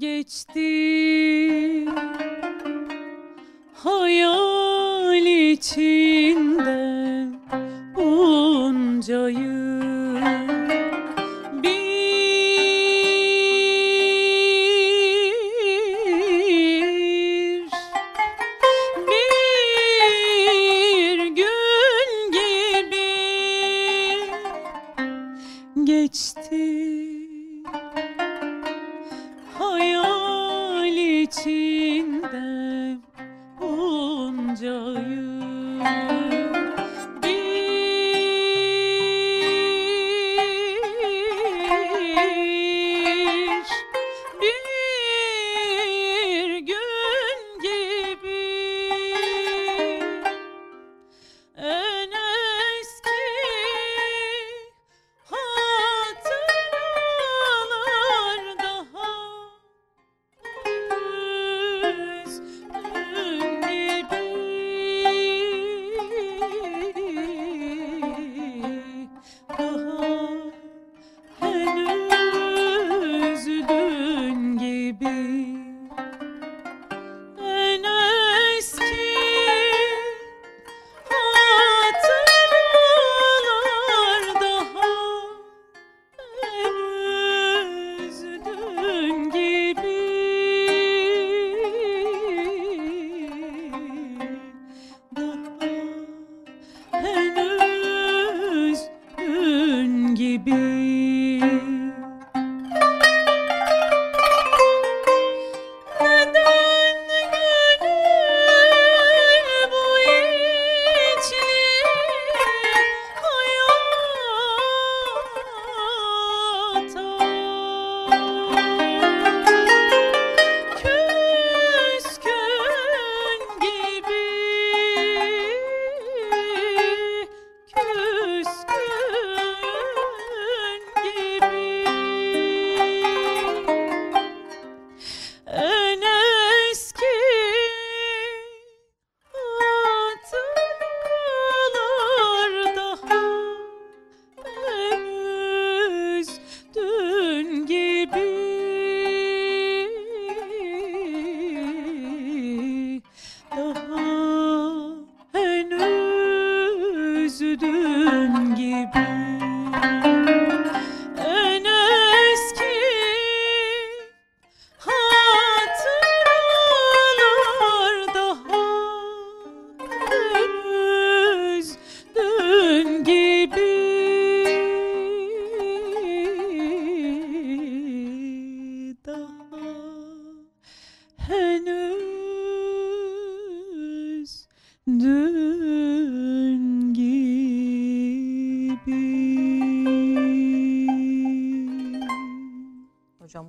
geçti hayal içinde bunca yıl, bir gün gibi geçti.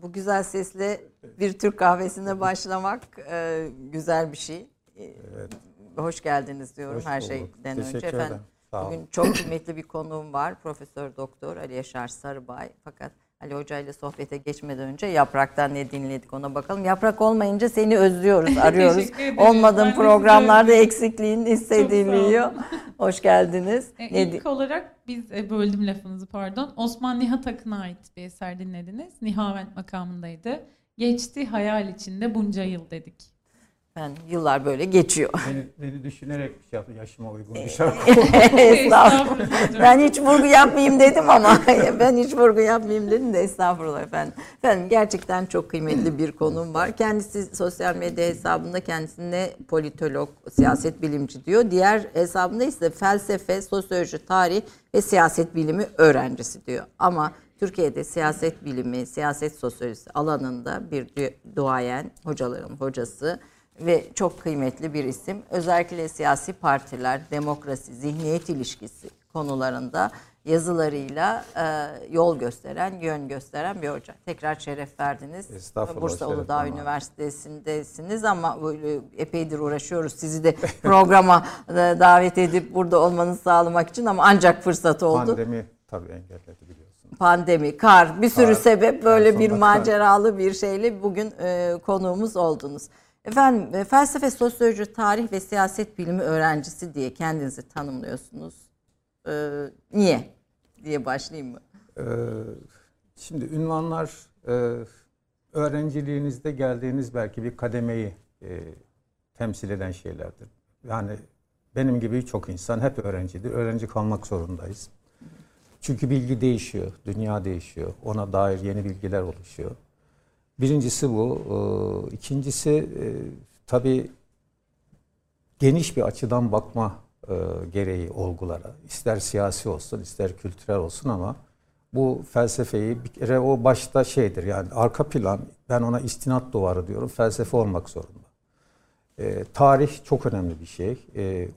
Bu güzel sesle bir Türk kahvesine başlamak güzel bir şey. Evet. Hoş geldiniz diyorum. Hoş her şeyden önce. Teşekkür ederim. Bugün çok kıymetli bir konuğum var. Profesör Doktor Ali Yaşar Sarıbay. Fakat Ali Hoca ile sohbete geçmeden önce Yaprak'tan ne dinledik ona bakalım. Yaprak olmayınca seni özlüyoruz, arıyoruz. Olmadığın programlarda eksikliğin hissediliyor. Hoş geldiniz. İlk olarak biz böldüm lafınızı pardon. Osman Nihat Akın'a ait bir eser dinlediniz. Nihavent makamındaydı. Geçti hayal içinde bunca yıl dedik. Ben yıllar böyle geçiyor. Beni düşünerek bir şey yaptım. Yaşıma uygun bir şarkı. Estağfurullah. Ben hiç vurgu yapmayayım dedim ama. Ben hiç vurgu yapmayayım dedim de estağfurullah efendim. Efendim gerçekten çok kıymetli bir konuğum var. Kendisi sosyal medya hesabında kendisine politolog, siyaset bilimci diyor. Diğer hesabında ise felsefe, sosyoloji, tarih ve siyaset bilimi öğrencisi diyor. Ama Türkiye'de siyaset bilimi, siyaset sosyolojisi alanında bir duayen, hocaların hocası ve çok kıymetli bir isim. Özellikle siyasi partiler, demokrasi, zihniyet ilişkisi konularında yazılarıyla yol gösteren, yön gösteren bir hoca. Tekrar şeref verdiniz. Estağfurullah. Bursa Uludağ Üniversitesi'ndesiniz ama epeydir uğraşıyoruz sizi de programa davet edip burada olmanızı sağlamak için ama ancak fırsat oldu. Pandemi tabii engelledi biliyorsunuz. Pandemi, kar, bir sürü sebep böyle bir maceralı bir şeyle bugün konuğumuz oldunuz. Efendim felsefe, sosyoloji, tarih ve siyaset bilimi öğrencisi diye kendinizi tanımlıyorsunuz. Niye diye başlayayım mı? Şimdi ünvanlar öğrenciliğinizde geldiğiniz belki bir kademeyi temsil eden şeylerdir. Yani benim gibi çok insan hep öğrencidir. Öğrenci kalmak zorundayız. Çünkü bilgi değişiyor, dünya değişiyor. Ona dair yeni bilgiler oluşuyor. Birincisi bu. İkincisi tabii geniş bir açıdan bakma gereği olgulara. İster siyasi olsun, ister kültürel olsun ama bu felsefeyi bir kere o başta şeydir, yani arka plan, ben ona istinat duvarı diyorum, felsefe olmak zorunda. Tarih çok önemli bir şey.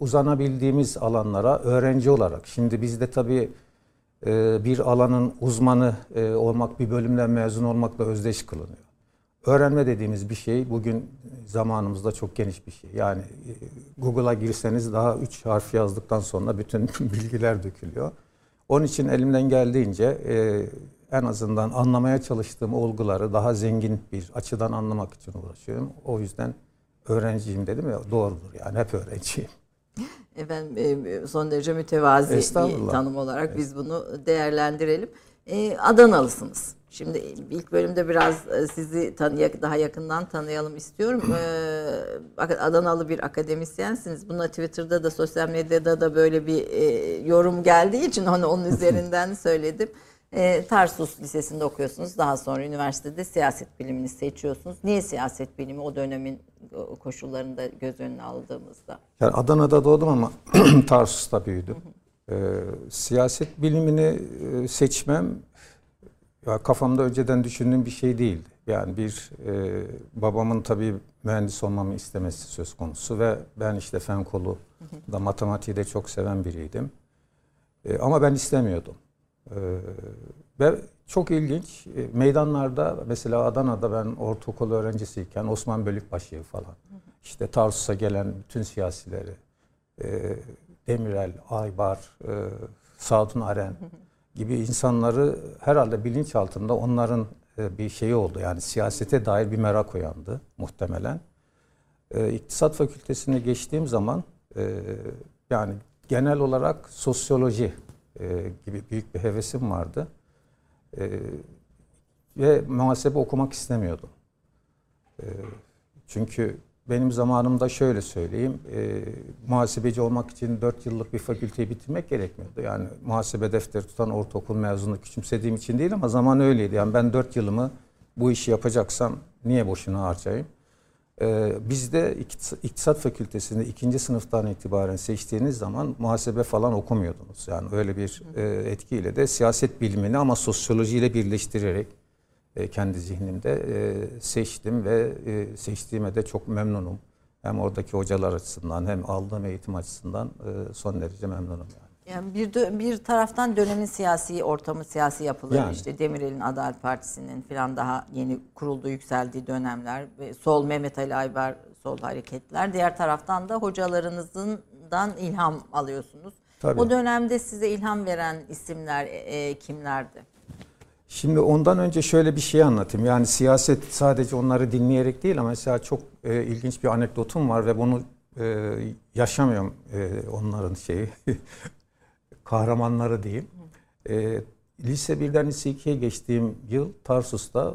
Uzanabildiğimiz alanlara öğrenci olarak, şimdi bizde tabii bir alanın uzmanı olmak, bir bölümden mezun olmakla özdeş kılınıyor. Öğrenme dediğimiz bir şey bugün zamanımızda çok geniş bir şey. Yani Google'a girseniz daha 3 harf yazdıktan sonra bütün bilgiler dökülüyor. Onun için elimden geldiğince en azından anlamaya çalıştığım olguları daha zengin bir açıdan anlamak için uğraşıyorum. O yüzden öğrenciyim dedim ya, doğrudur yani, hep öğrenciyim. Efendim, son derece mütevazi bir tanım olarak biz bunu değerlendirelim. Adanalısınız. Şimdi ilk bölümde biraz sizi daha yakından tanıyalım istiyorum. Adanalı bir akademisyensiniz. Buna Twitter'da da, sosyal medyada da böyle bir yorum geldiği için onun üzerinden söyledim. Tarsus Lisesi'nde okuyorsunuz. Daha sonra üniversitede siyaset bilimini seçiyorsunuz. Niye siyaset bilimi o dönemin koşullarında göz önüne aldığımızda? Yani Adana'da doğdum ama Tarsus'ta büyüdüm. Siyaset bilimini seçmem kafamda önceden düşündüğüm bir şey değildi. Yani bir babamın tabii mühendis olmamı istemesi söz konusu ve ben işte fen kolu da matematiği de çok seven biriydim. Ama ben istemiyordum. Ve çok ilginç meydanlarda, mesela Adana'da ben ortaokul öğrencisiyken Osman Bölükbaşı'yı falan, işte Tarsus'a gelen bütün siyasileri, Demirel, Aybar, Sadun Aren gibi insanları herhalde bilinçaltında onların bir şeyi oldu. Yani siyasete dair bir merak uyandı muhtemelen. İktisat Fakültesi'ne geçtiğim zaman yani genel olarak sosyoloji gibi büyük bir hevesim vardı. Ve muhasebe okumak istemiyordum. Çünkü benim zamanımda şöyle söyleyeyim, muhasebeci olmak için 4 yıllık bir fakülteyi bitirmek gerekmiyordu. Yani muhasebe defteri tutan ortaokul mezunu küçümsediğim için değil ama zaman öyleydi. Yani ben 4 yılımı bu işi yapacaksam niye boşuna harcayayım? Bizde İktisat Fakültesi'nde 2. sınıftan itibaren seçtiğiniz zaman muhasebe falan okumuyordunuz. Yani öyle bir etkiyle de siyaset bilimini ama sosyolojiyle birleştirerek kendi zihnimde seçtim ve seçtiğime de çok memnunum. Hem oradaki hocalar açısından hem aldığım eğitim açısından son derece memnunum. Yani bir taraftan dönemin siyasi ortamı, siyasi yapıları, yani işte Demirel'in, Adalet Partisi'nin falan daha yeni kurulduğu, yükseldiği dönemler ve sol Mehmet Ali Aybar, sol hareketler. Diğer taraftan da hocalarınızdan ilham alıyorsunuz. Tabii. O dönemde size ilham veren isimler kimlerdi? Şimdi ondan önce şöyle bir şey anlatayım. Yani siyaset sadece onları dinleyerek değil ama mesela çok ilginç bir anekdotum var ve bunu yaşamıyorum, onların şeyi kahramanları diyeyim. Lise 1'den lise 2'ye geçtiğim yıl Tarsus'ta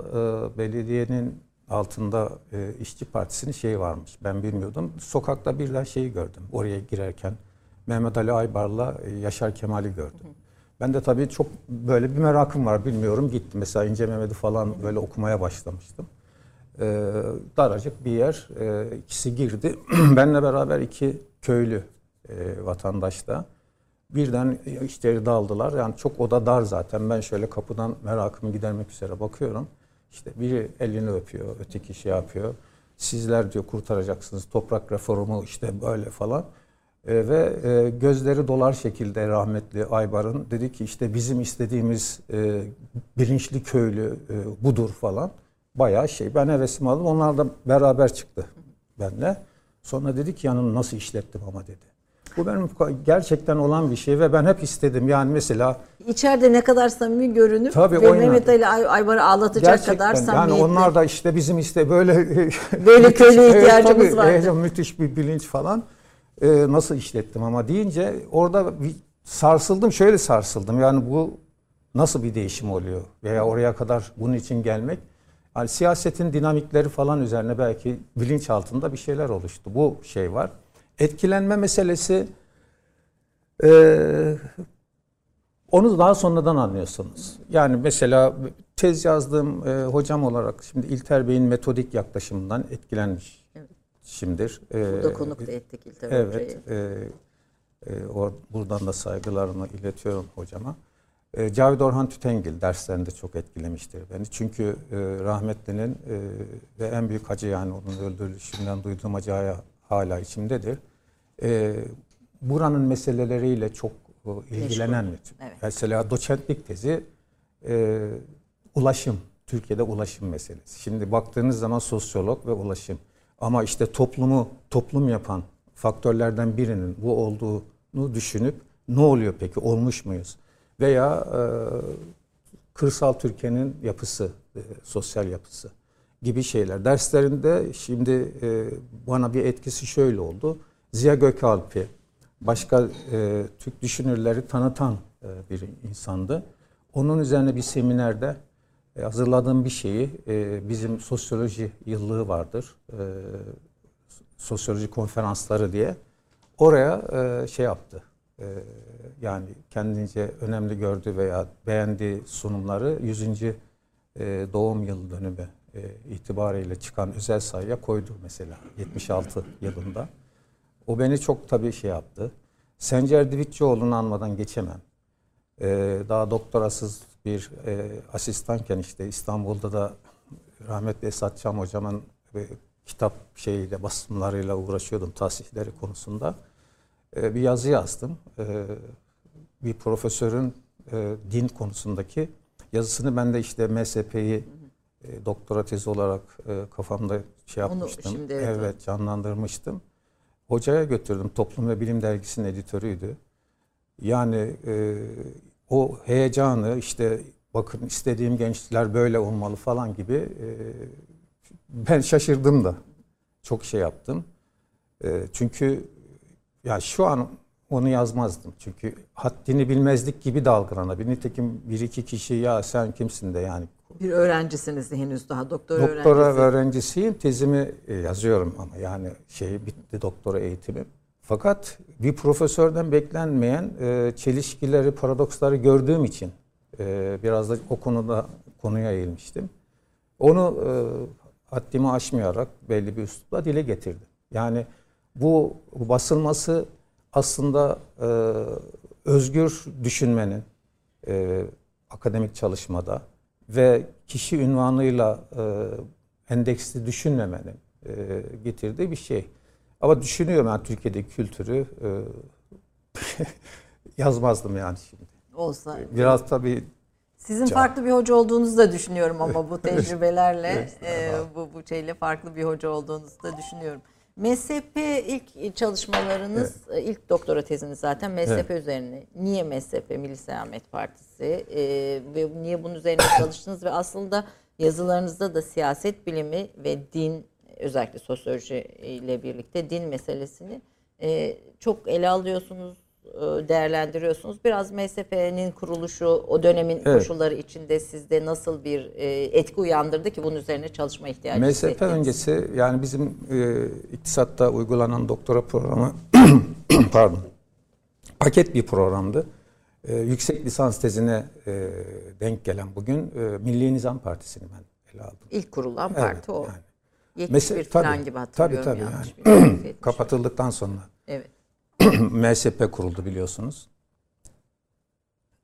belediyenin altında İşçi Partisi'nin şeyi varmış. Ben bilmiyordum. Sokakta birden şeyi gördüm. Oraya girerken Mehmet Ali Aybar'la Yaşar Kemal'i gördüm. Ben de tabii çok böyle bir merakım var, bilmiyorum, gittim. Mesela İnce Mehmet'i falan böyle okumaya başlamıştım. Daracık bir yer, ikisi girdi. Benle beraber iki köylü vatandaş da birden içeri daldılar. Yani çok oda dar zaten. Ben şöyle kapıdan merakımı gidermek üzere bakıyorum. İşte biri elini öpüyor, öteki şey yapıyor. Sizler diyor kurtaracaksınız, toprak reformu işte böyle falan. Ve gözleri dolar şekilde rahmetli Aybar'ın dedi ki işte bizim istediğimiz bilinçli köylü budur falan. Bayağı şey, ben hevesimi aldım, onlar da beraber çıktı benimle. Sonra dedi ki yanımı nasıl işlettim ama dedi. Bu benim gerçekten olan bir şey ve ben hep istedim. Yani mesela içeride ne kadar samimi görünüp ve Mehmet Ali Aybar'ı ağlatacak gerçekten kadar samimiydi. Yani onlar da işte bizim işte böyle köylü ihtiyacımız vardı. Müthiş bir bilinç falan. Nasıl işlettim ama deyince orada sarsıldım, şöyle sarsıldım. Yani bu nasıl bir değişim oluyor veya oraya kadar bunun için gelmek. Yani siyasetin dinamikleri falan üzerine belki bilinçaltında bir şeyler oluştu. Bu şey var. Etkilenme meselesi, onu daha sonradan anlıyorsunuz. Yani mesela tez yazdığım hocam olarak şimdi İlter Bey'in metodik yaklaşımından etkilenmiş. Evet. Şimdir. Burada konuk da ettik İlter Bey'e. Evet. Buradan da saygılarımı iletiyorum hocama. Cavit Orhan Tütengil derslerinde çok etkilemiştir beni. Çünkü rahmetlinin ve en büyük acı, yani onun öldürülüşünden duyduğum acı hala içimdedir. Buranın meseleleriyle çok ilgilenen evet. Mesela doçentlik tezi ulaşım. Türkiye'de ulaşım meselesi. Şimdi baktığınız zaman sosyolog ve ulaşım. Ama işte toplumu toplum yapan faktörlerden birinin bu olduğunu düşünüp ne oluyor peki? Olmuş muyuz? Veya kırsal Türkiye'nin yapısı, sosyal yapısı gibi şeyler. Derslerinde şimdi bana bir etkisi şöyle oldu. Ziya Gökalp'i başka Türk düşünürleri tanıtan bir insandı. Onun üzerine bir seminerde hazırladığım bir şeyi, bizim sosyoloji yıllığı vardır. Sosyoloji konferansları diye. Oraya şey yaptı. Yani kendince önemli gördüğü veya beğendiği sunumları 100. doğum yıl dönümü itibariyle çıkan özel sayıya koydu mesela 76 yılında. O beni çok tabii şey yaptı. Sencer Divitçioğlu'nu anmadan geçemem. Daha doktorasız bir asistanken işte İstanbul'da da rahmetli Esat Çam hocamın kitap şeyiyle, basımlarıyla uğraşıyordum, tahsihleri konusunda. Bir yazı yazdım. Bir profesörün din konusundaki yazısını ben de işte MSP'yi doktora tezi olarak kafamda şey yapmıştım. Onu evet canlandırmıştım. Hocaya götürdüm. Toplum ve Bilim dergisinin editörüydü. Yani o heyecanı, işte bakın istediğim gençler böyle olmalı falan gibi ben şaşırdım da. Çok şey yaptım. Çünkü ya şu an onu yazmazdım. Çünkü haddini bilmezlik gibi de algılanabilir. Nitekim bir iki kişi ya sen kimsin de yani. Bir öğrencisiniz de henüz daha doktora öğrencisiyim. Tezimi yazıyorum ama yani şey bitti doktora eğitimim. Fakat bir profesörden beklenmeyen çelişkileri, paradoksları gördüğüm için biraz da o konuya eğilmiştim. Onu haddimi aşmayarak belli bir üslupla dile getirdim. Yani bu basılması aslında özgür düşünmenin akademik çalışmada ve kişi ünvanıyla endeksli düşünmemenin getirdiği bir şey. Ama düşünüyorum ben Türkiye'deki kültürü yazmazdım yani şimdi. Olsa. Biraz tabii. Sizin farklı bir hoca olduğunuzu da düşünüyorum ama bu tecrübelerle bu şeyle farklı bir hoca olduğunuzu da düşünüyorum. MSP ilk çalışmalarınız, evet. İlk doktora teziniz zaten MSP evet. Üzerine. Niye MSP, Millî Selamet Partisi ve niye bunun üzerine çalıştınız ve aslında yazılarınızda da siyaset bilimi ve din, özellikle sosyoloji ile birlikte din meselesini çok ele alıyorsunuz, değerlendiriyorsunuz. Biraz MSP'nin kuruluşu, o dönemin evet. Koşulları içinde sizde nasıl bir etki uyandırdı ki bunun üzerine çalışma ihtiyacı hissettiniz? MSP öncesi yani bizim iktisatta uygulanan doktora programı pardon, paket bir programdı. Yüksek lisans tezine denk gelen bugün Milli Nizam Partisi'ni ben ele aldım. İlk kurulan parti evet, o. Yani. 71 falan gibi hatırlıyorum. Tabii. Kapatıldıktan sonra. Evet. MSP kuruldu biliyorsunuz.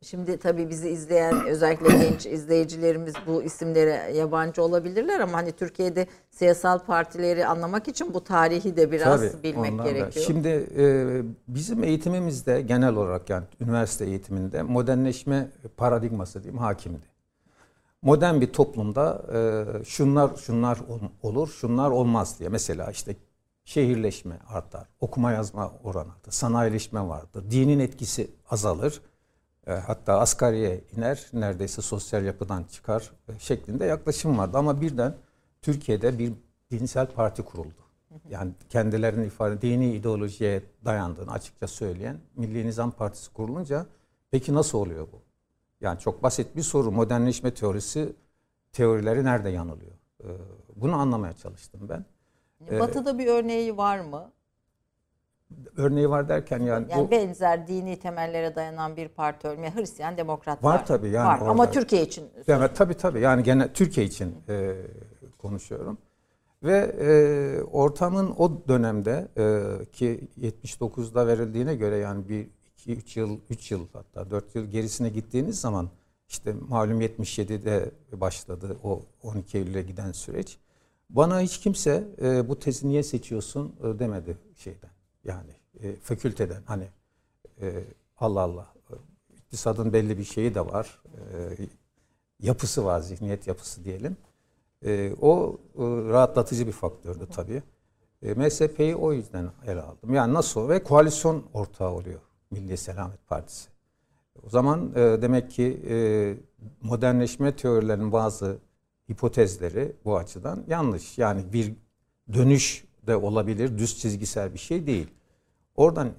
Şimdi tabii bizi izleyen özellikle genç izleyicilerimiz bu isimlere yabancı olabilirler ama hani Türkiye'de siyasal partileri anlamak için bu tarihi de biraz tabii, bilmek gerekiyor. Şimdi bizim eğitimimizde genel olarak yani üniversite eğitiminde modernleşme paradigması diyeyim hakimdi. Modern bir toplumda şunlar olur, şunlar olmaz diye. Mesela işte şehirleşme artar, okuma yazma oranı artar, sanayileşme vardır, dinin etkisi azalır, hatta asgariye iner, neredeyse sosyal yapıdan çıkar şeklinde yaklaşım vardı. Ama birden Türkiye'de bir dinsel parti kuruldu. Yani kendilerinin ifade dini ideolojiye dayandığını açıkça söyleyen Milli Nizam Partisi kurulunca peki nasıl oluyor bu? Yani çok basit bir soru. Modernleşme teorisi teorileri nerede yanılıyor? Bunu anlamaya çalıştım ben. Batı'da bir örneği var mı? Örneği var derken yani benzer dini temellere dayanan bir parti örneği Hristiyan Demokrat Parti var tabii yani var. Ama Türkiye için. Evet tabii yani gene Türkiye için konuşuyorum. Ve ortamın o dönemde ki 79'da verildiğine göre yani bir 3 yıl hatta 4 yıl gerisine gittiğiniz zaman işte malum 77'de başladı o 12 Eylül'e giden süreç. Bana hiç kimse bu tezi niye seçiyorsun demedi şeyden. Yani fakülteden hani Allah Allah iktisadın belli bir şeyi de var. Yapısı var, zihniyet yapısı diyelim. O rahatlatıcı bir faktördü tabii. MSP'yi o yüzden ele aldım. Yani nasıl ve koalisyon ortağı oluyor Millî Selamet Partisi. O zaman demek ki modernleşme teorilerinin bazı hipotezleri bu açıdan yanlış. Yani bir dönüş de olabilir, düz çizgisel bir şey değil. Oradan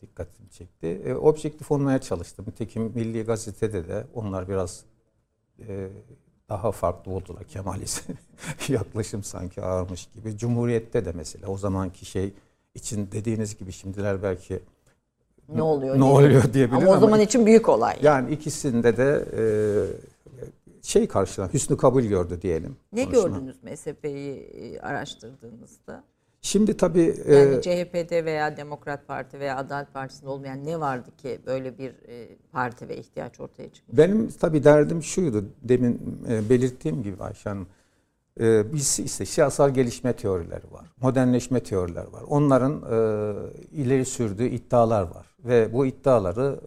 dikkatimi çekti. Objektif olmaya çalıştım. Nitekim Milli Gazete'de de onlar biraz daha farklı oldular. Kemalist yaklaşım sanki ağırmış gibi. Cumhuriyet'te de mesela o zamanki şey için dediğiniz gibi şimdiler belki ne oluyor diyebilir ama o zaman için büyük olay. Yani ikisinde de şey karşılan hüsnü kabul gördü diyelim. Ne gördünüz MSP'yi araştırdığınızda? Şimdi tabii yani CHP'de veya Demokrat Parti veya Adalet Partisi'nde olmayan ne vardı ki böyle bir parti ve ihtiyaç ortaya çıkmış? Benim tabii derdim şuydu. Demin belirttiğim gibi Ayşe Hanım. Biz işte siyasal gelişme teorileri var. Modernleşme teorileri var. Onların ileri sürdüğü iddialar var. Ve bu iddiaları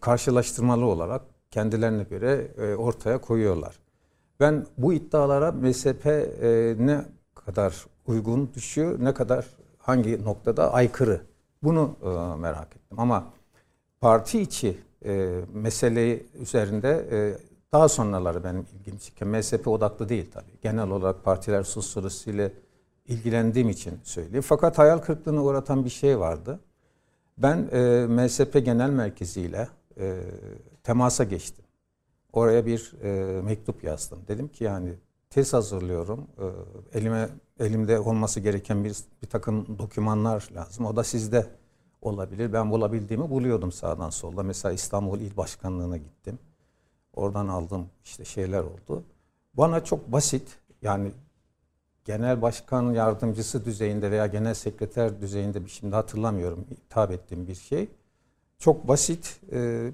karşılaştırmalı olarak kendilerine göre ortaya koyuyorlar. Ben bu iddialara MSP ne kadar uygun düşüyor, ne kadar hangi noktada aykırı bunu merak ettim. Ama parti içi meseleyi üzerinde daha sonraları benim ilgimi çeken MSP odaklı değil tabii. Genel olarak partiler sosyolojisiyle ilgilendiğim için söyleyeyim. Fakat hayal kırıklığına uğratan bir şey vardı. Ben MSP Genel Merkezi ile temasa geçtim. Oraya bir mektup yazdım. Dedim ki yani tez hazırlıyorum. Elimde olması gereken bir takım dokümanlar lazım. O da sizde olabilir. Ben bulabildiğimi buluyordum sağdan solda. Mesela İstanbul İl Başkanlığı'na gittim. Oradan aldığım işte şeyler oldu. Bana çok basit yani genel başkan yardımcısı düzeyinde veya genel sekreter düzeyinde bir şimdi hatırlamıyorum hitap ettiğim bir şey. Çok basit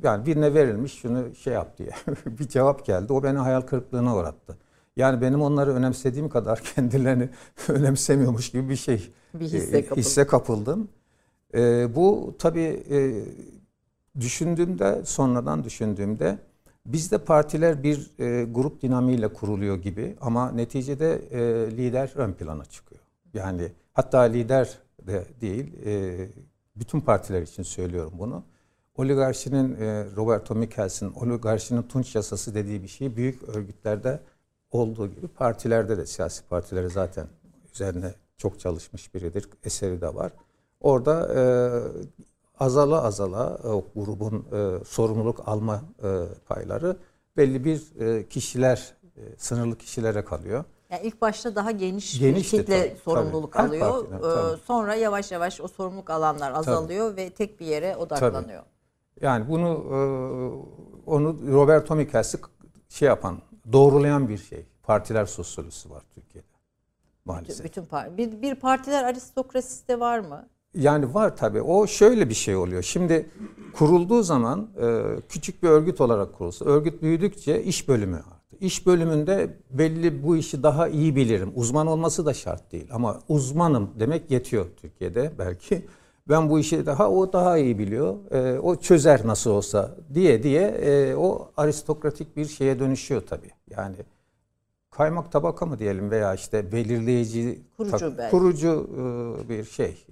yani birine verilmiş şunu şey yap diye bir cevap geldi. O beni hayal kırıklığına uğrattı. Yani benim onları önemsediğim kadar kendilerini önemsemiyormuş gibi bir şey. Bir hisse kapıldım. Bu tabii sonradan düşündüğümde bizde partiler bir grup dinamiğiyle kuruluyor gibi ama neticede lider ön plana çıkıyor. Yani hatta lider de değil, bütün partiler için söylüyorum bunu. Oligarşinin, Roberto Michels'in oligarşinin Tunç yasası dediği bir şey büyük örgütlerde olduğu gibi partilerde de, siyasi partileri zaten üzerine çok çalışmış biridir, eseri de var. Orada azala o grubun sorumluluk alma payları belli bir kişiler, sınırlı kişilere kalıyor. Yani ilk başta daha genişti, bir kitle tabii, sorumluluk tabii, alıyor. Partiler, sonra yavaş yavaş o sorumluluk alanlar azalıyor tabii. Ve tek bir yere odaklanıyor. Tabii. Yani onu Roberto Michels'i şey yapan, doğrulayan bir şey. Partiler sosyolojisi var Türkiye'de maalesef. Bir partiler aristokrasisi de var mı? Yani var tabii. O şöyle bir şey oluyor. Şimdi kurulduğu zaman küçük bir örgüt olarak kurulsa, örgüt büyüdükçe iş bölümü arttı. İş bölümünde belli bu işi daha iyi bilirim. Uzman olması da şart değil ama uzmanım demek yetiyor Türkiye'de belki. Ben bu işi o daha iyi biliyor. O çözer nasıl olsa diye o aristokratik bir şeye dönüşüyor tabii. Yani kaymak tabaka mı diyelim veya işte belirleyici kurucu bir şey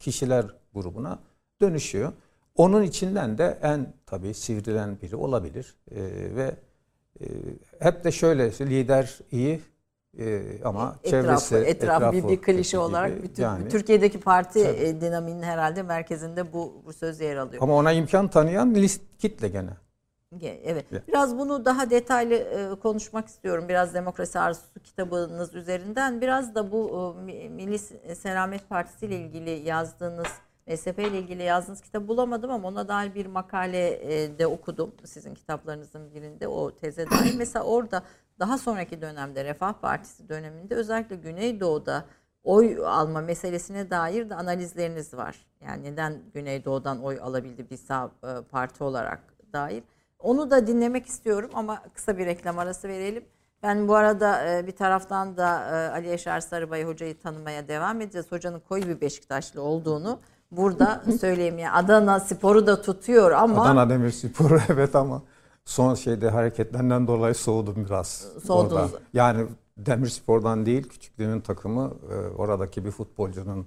kişiler grubuna dönüşüyor. Onun içinden de en tabii sivrilen biri olabilir ve hep de şöyle lider iyi ama çevresi etrafı bir klişe olarak bütün, yani, Türkiye'deki parti tabii. Dinamiğinin herhalde merkezinde bu söz yer alıyor. Ama ona imkan tanıyan kitle gene. Evet. Biraz bunu daha detaylı konuşmak istiyorum. Biraz Demokrasi Arzusu kitabınız üzerinden. Biraz da bu Millî Selamet Partisi ile ilgili yazdığınız, MSP ile ilgili yazdığınız kitabı bulamadım ama ona dair bir makale de okudum. Sizin kitaplarınızın birinde o teze dair. Mesela orada daha sonraki dönemde Refah Partisi döneminde özellikle Güneydoğu'da oy alma meselesine dair de analizleriniz var. Yani neden Güneydoğu'dan oy alabildi bir sağ parti olarak dair. Onu da dinlemek istiyorum ama kısa bir reklam arası verelim. Ben bu arada bir taraftan da Ali Yaşar Sarıbay hocayı tanımaya devam edeceğiz. Hocanın koyu bir Beşiktaşlı olduğunu burada söyleyeyim. Adana Spor'u da tutuyor ama... Adana Demirspor'u evet ama son şeyde hareketlerinden dolayı soğudum biraz. Soğudunuz. Yani Demirspor'dan değil, küçüklüğünün takımı, oradaki bir futbolcunun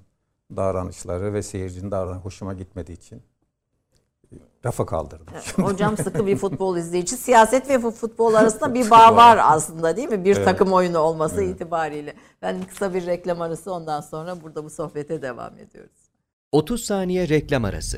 davranışları ve seyircinin davranışları hoşuma gitmediği için rafa kaldırdım. Hocam sıkı bir futbol izleyici. Siyaset ve futbol arasında bir bağ var aslında değil mi? Bir evet. Takım oyunu olması evet. itibariyle. Ben kısa bir reklam arası, ondan sonra burada bu sohbete devam ediyoruz. 30 saniye reklam arası.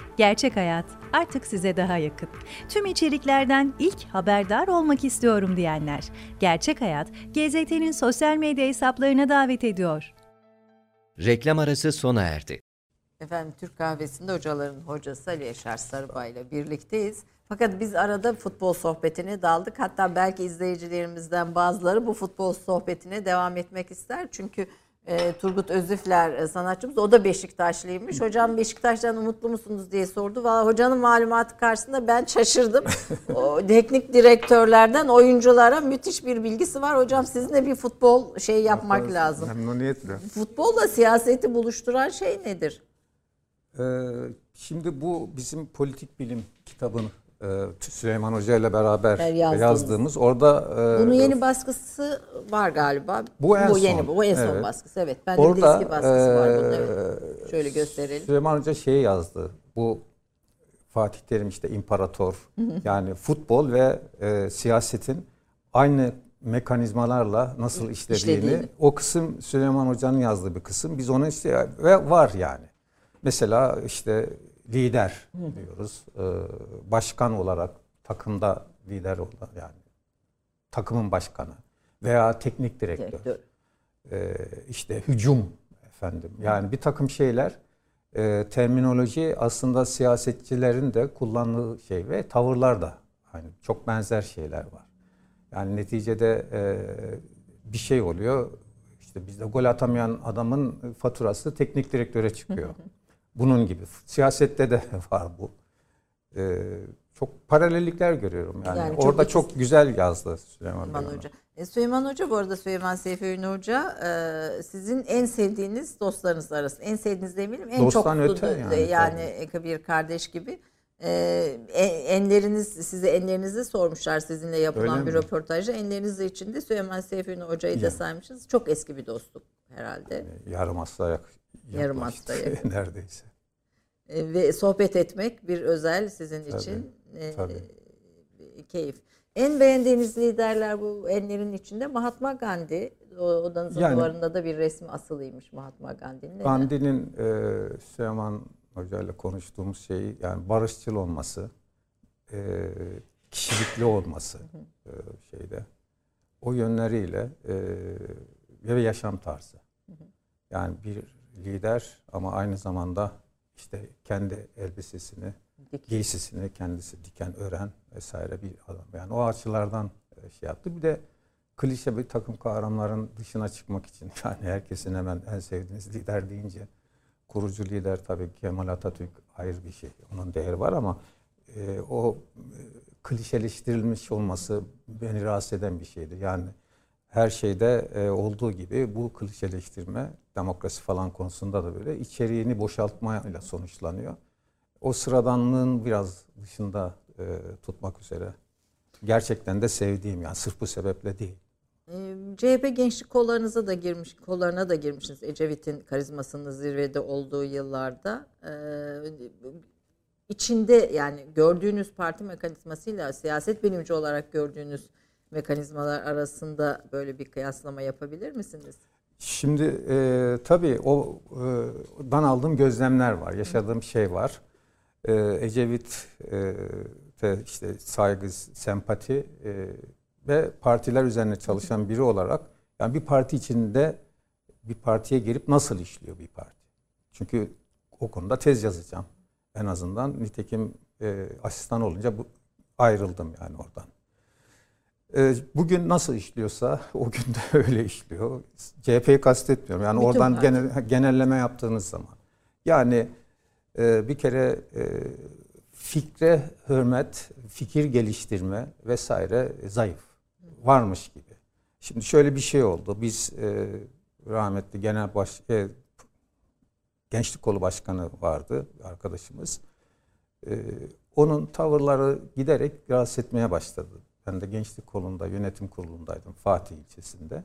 Gerçek Hayat artık size daha yakın. Tüm içeriklerden ilk haberdar olmak istiyorum diyenler. Gerçek Hayat, GZT'nin sosyal medya hesaplarına davet ediyor. Reklam arası sona erdi. Efendim Türk Kahvesi'nde hocaların hocası Ali Yaşar Sarıbay ile birlikteyiz. Fakat biz arada futbol sohbetine daldık. Hatta belki izleyicilerimizden bazıları bu futbol sohbetine devam etmek ister. Çünkü... Turgut Özüfler sanatçımız, o da Beşiktaşlıymış. Hocam Beşiktaş'tan umutlu musunuz diye sordu. Vallahi hocanın malumatı karşısında ben şaşırdım. O teknik direktörlerden oyunculara müthiş bir bilgisi var. Hocam sizinle bir futbol şey yapmak lazım. Memnuniyetle. Futbolla siyaseti buluşturan şey nedir? Şimdi bu bizim politik bilim kitabını Süleyman Hoca ile beraber yazdığımız orada... Bunun yeni baskısı var galiba. Bu en son baskısı. Evet. Ben de orada, eski baskısı var bunun. Evet. Şöyle gösterelim. Süleyman Hoca şeyi yazdı. Bu Fatih Terim işte imparator. Yani futbol ve siyasetin aynı mekanizmalarla nasıl işlediğini. O kısım Süleyman Hoca'nın yazdığı bir kısım. Biz onu işte ve var yani. Mesela işte lider diyoruz. Başkan olarak takımda lider olan, yani takımın başkanı veya teknik direktör. İşte hücum efendim. Yani bir takım şeyler, terminoloji aslında siyasetçilerin de kullandığı şey ve tavırlar da hani çok benzer şeyler var. Yani neticede bir şey oluyor. İşte bizde gol atamayan adamın faturası teknik direktöre çıkıyor. Bunun gibi. Siyasette de var bu. Çok paralellikler görüyorum. Yani orada çok güzel yazdı Süleyman Hoca. Süleyman Hoca bu arada, Süleyman Seyfettin Hoca sizin en sevdiğiniz dostlarınız arasında. En sevdiğiniz demeyelim, en dosttan çok öte yani bir kardeş gibi. Enlerinizi sormuşlar sizinle yapılan öyle bir röportajda. Enleriniz içinde Süleyman Seyfettin Hoca'yı da saymışsınız. Çok eski bir dostluk herhalde. Yarım asla yarım hasta neredeyse. Ve sohbet etmek bir özel sizin için keyif. En beğendiğiniz liderler bu enlerin içinde Mahatma Gandhi. Odanızın duvarında da bir resmi asılıymış Mahatma Gandhi'nin. Gandhi'nin Süleyman Hoca ile konuştuğumuz şeyi, yani barışçıl olması, kişilikli olması şeyde, o yönleriyle ve yaşam tarzı. Yani bir lider ama aynı zamanda işte kendi elbisesini, giysisini kendisi diken, ören vesaire bir adam. Yani o açılardan şey yaptı. Bir de klişe bir takım kahramanların dışına çıkmak için, yani herkesin hemen en sevdiğiniz lider deyince, kurucu lider tabii Kemal Atatürk ayrı bir şey. Onun değeri var ama o klişeleştirilmiş olması beni rahatsız eden bir şeydi. Yani her şeyde olduğu gibi bu klişeleştirme demokrasi falan konusunda da böyle içeriğini boşaltmayla sonuçlanıyor. O sıradanlığın biraz dışında tutmak üzere. Gerçekten de sevdiğim, yani sırf bu sebeple değil. CHP gençlik kollarınıza da girmiş, kollarına da girmişsiniz. Ecevit'in karizmasının zirvede olduğu yıllarda. İçinde yani gördüğünüz parti mekanizmasıyla siyaset bilimci olarak gördüğünüz mekanizmalar arasında böyle bir kıyaslama yapabilir misiniz? Şimdi tabii ondan aldığım gözlemler var, yaşadığım şey var. Ecevit'e işte saygı, sempati ve partiler üzerine çalışan biri olarak, yani bir parti içinde bir partiye girip nasıl işliyor bir parti? Çünkü o konuda tez yazacağım. En azından nitekim asistan olunca ayrıldım yani oradan. Bugün nasıl işliyorsa o gün de öyle işliyor. CHP'yi kastetmiyorum. Yani bütün oradan genelleme yaptığınız zaman. Yani bir kere fikre hürmet, fikir geliştirme vesaire zayıf. Varmış gibi. Şimdi şöyle bir şey oldu. Biz rahmetli Gençlik Kolu Başkanı vardı arkadaşımız. Onun tavırları giderek rahatsız etmeye başladı. Ben de Gençlik Kolu'nda, yönetim kurulundaydım Fatih ilçesinde.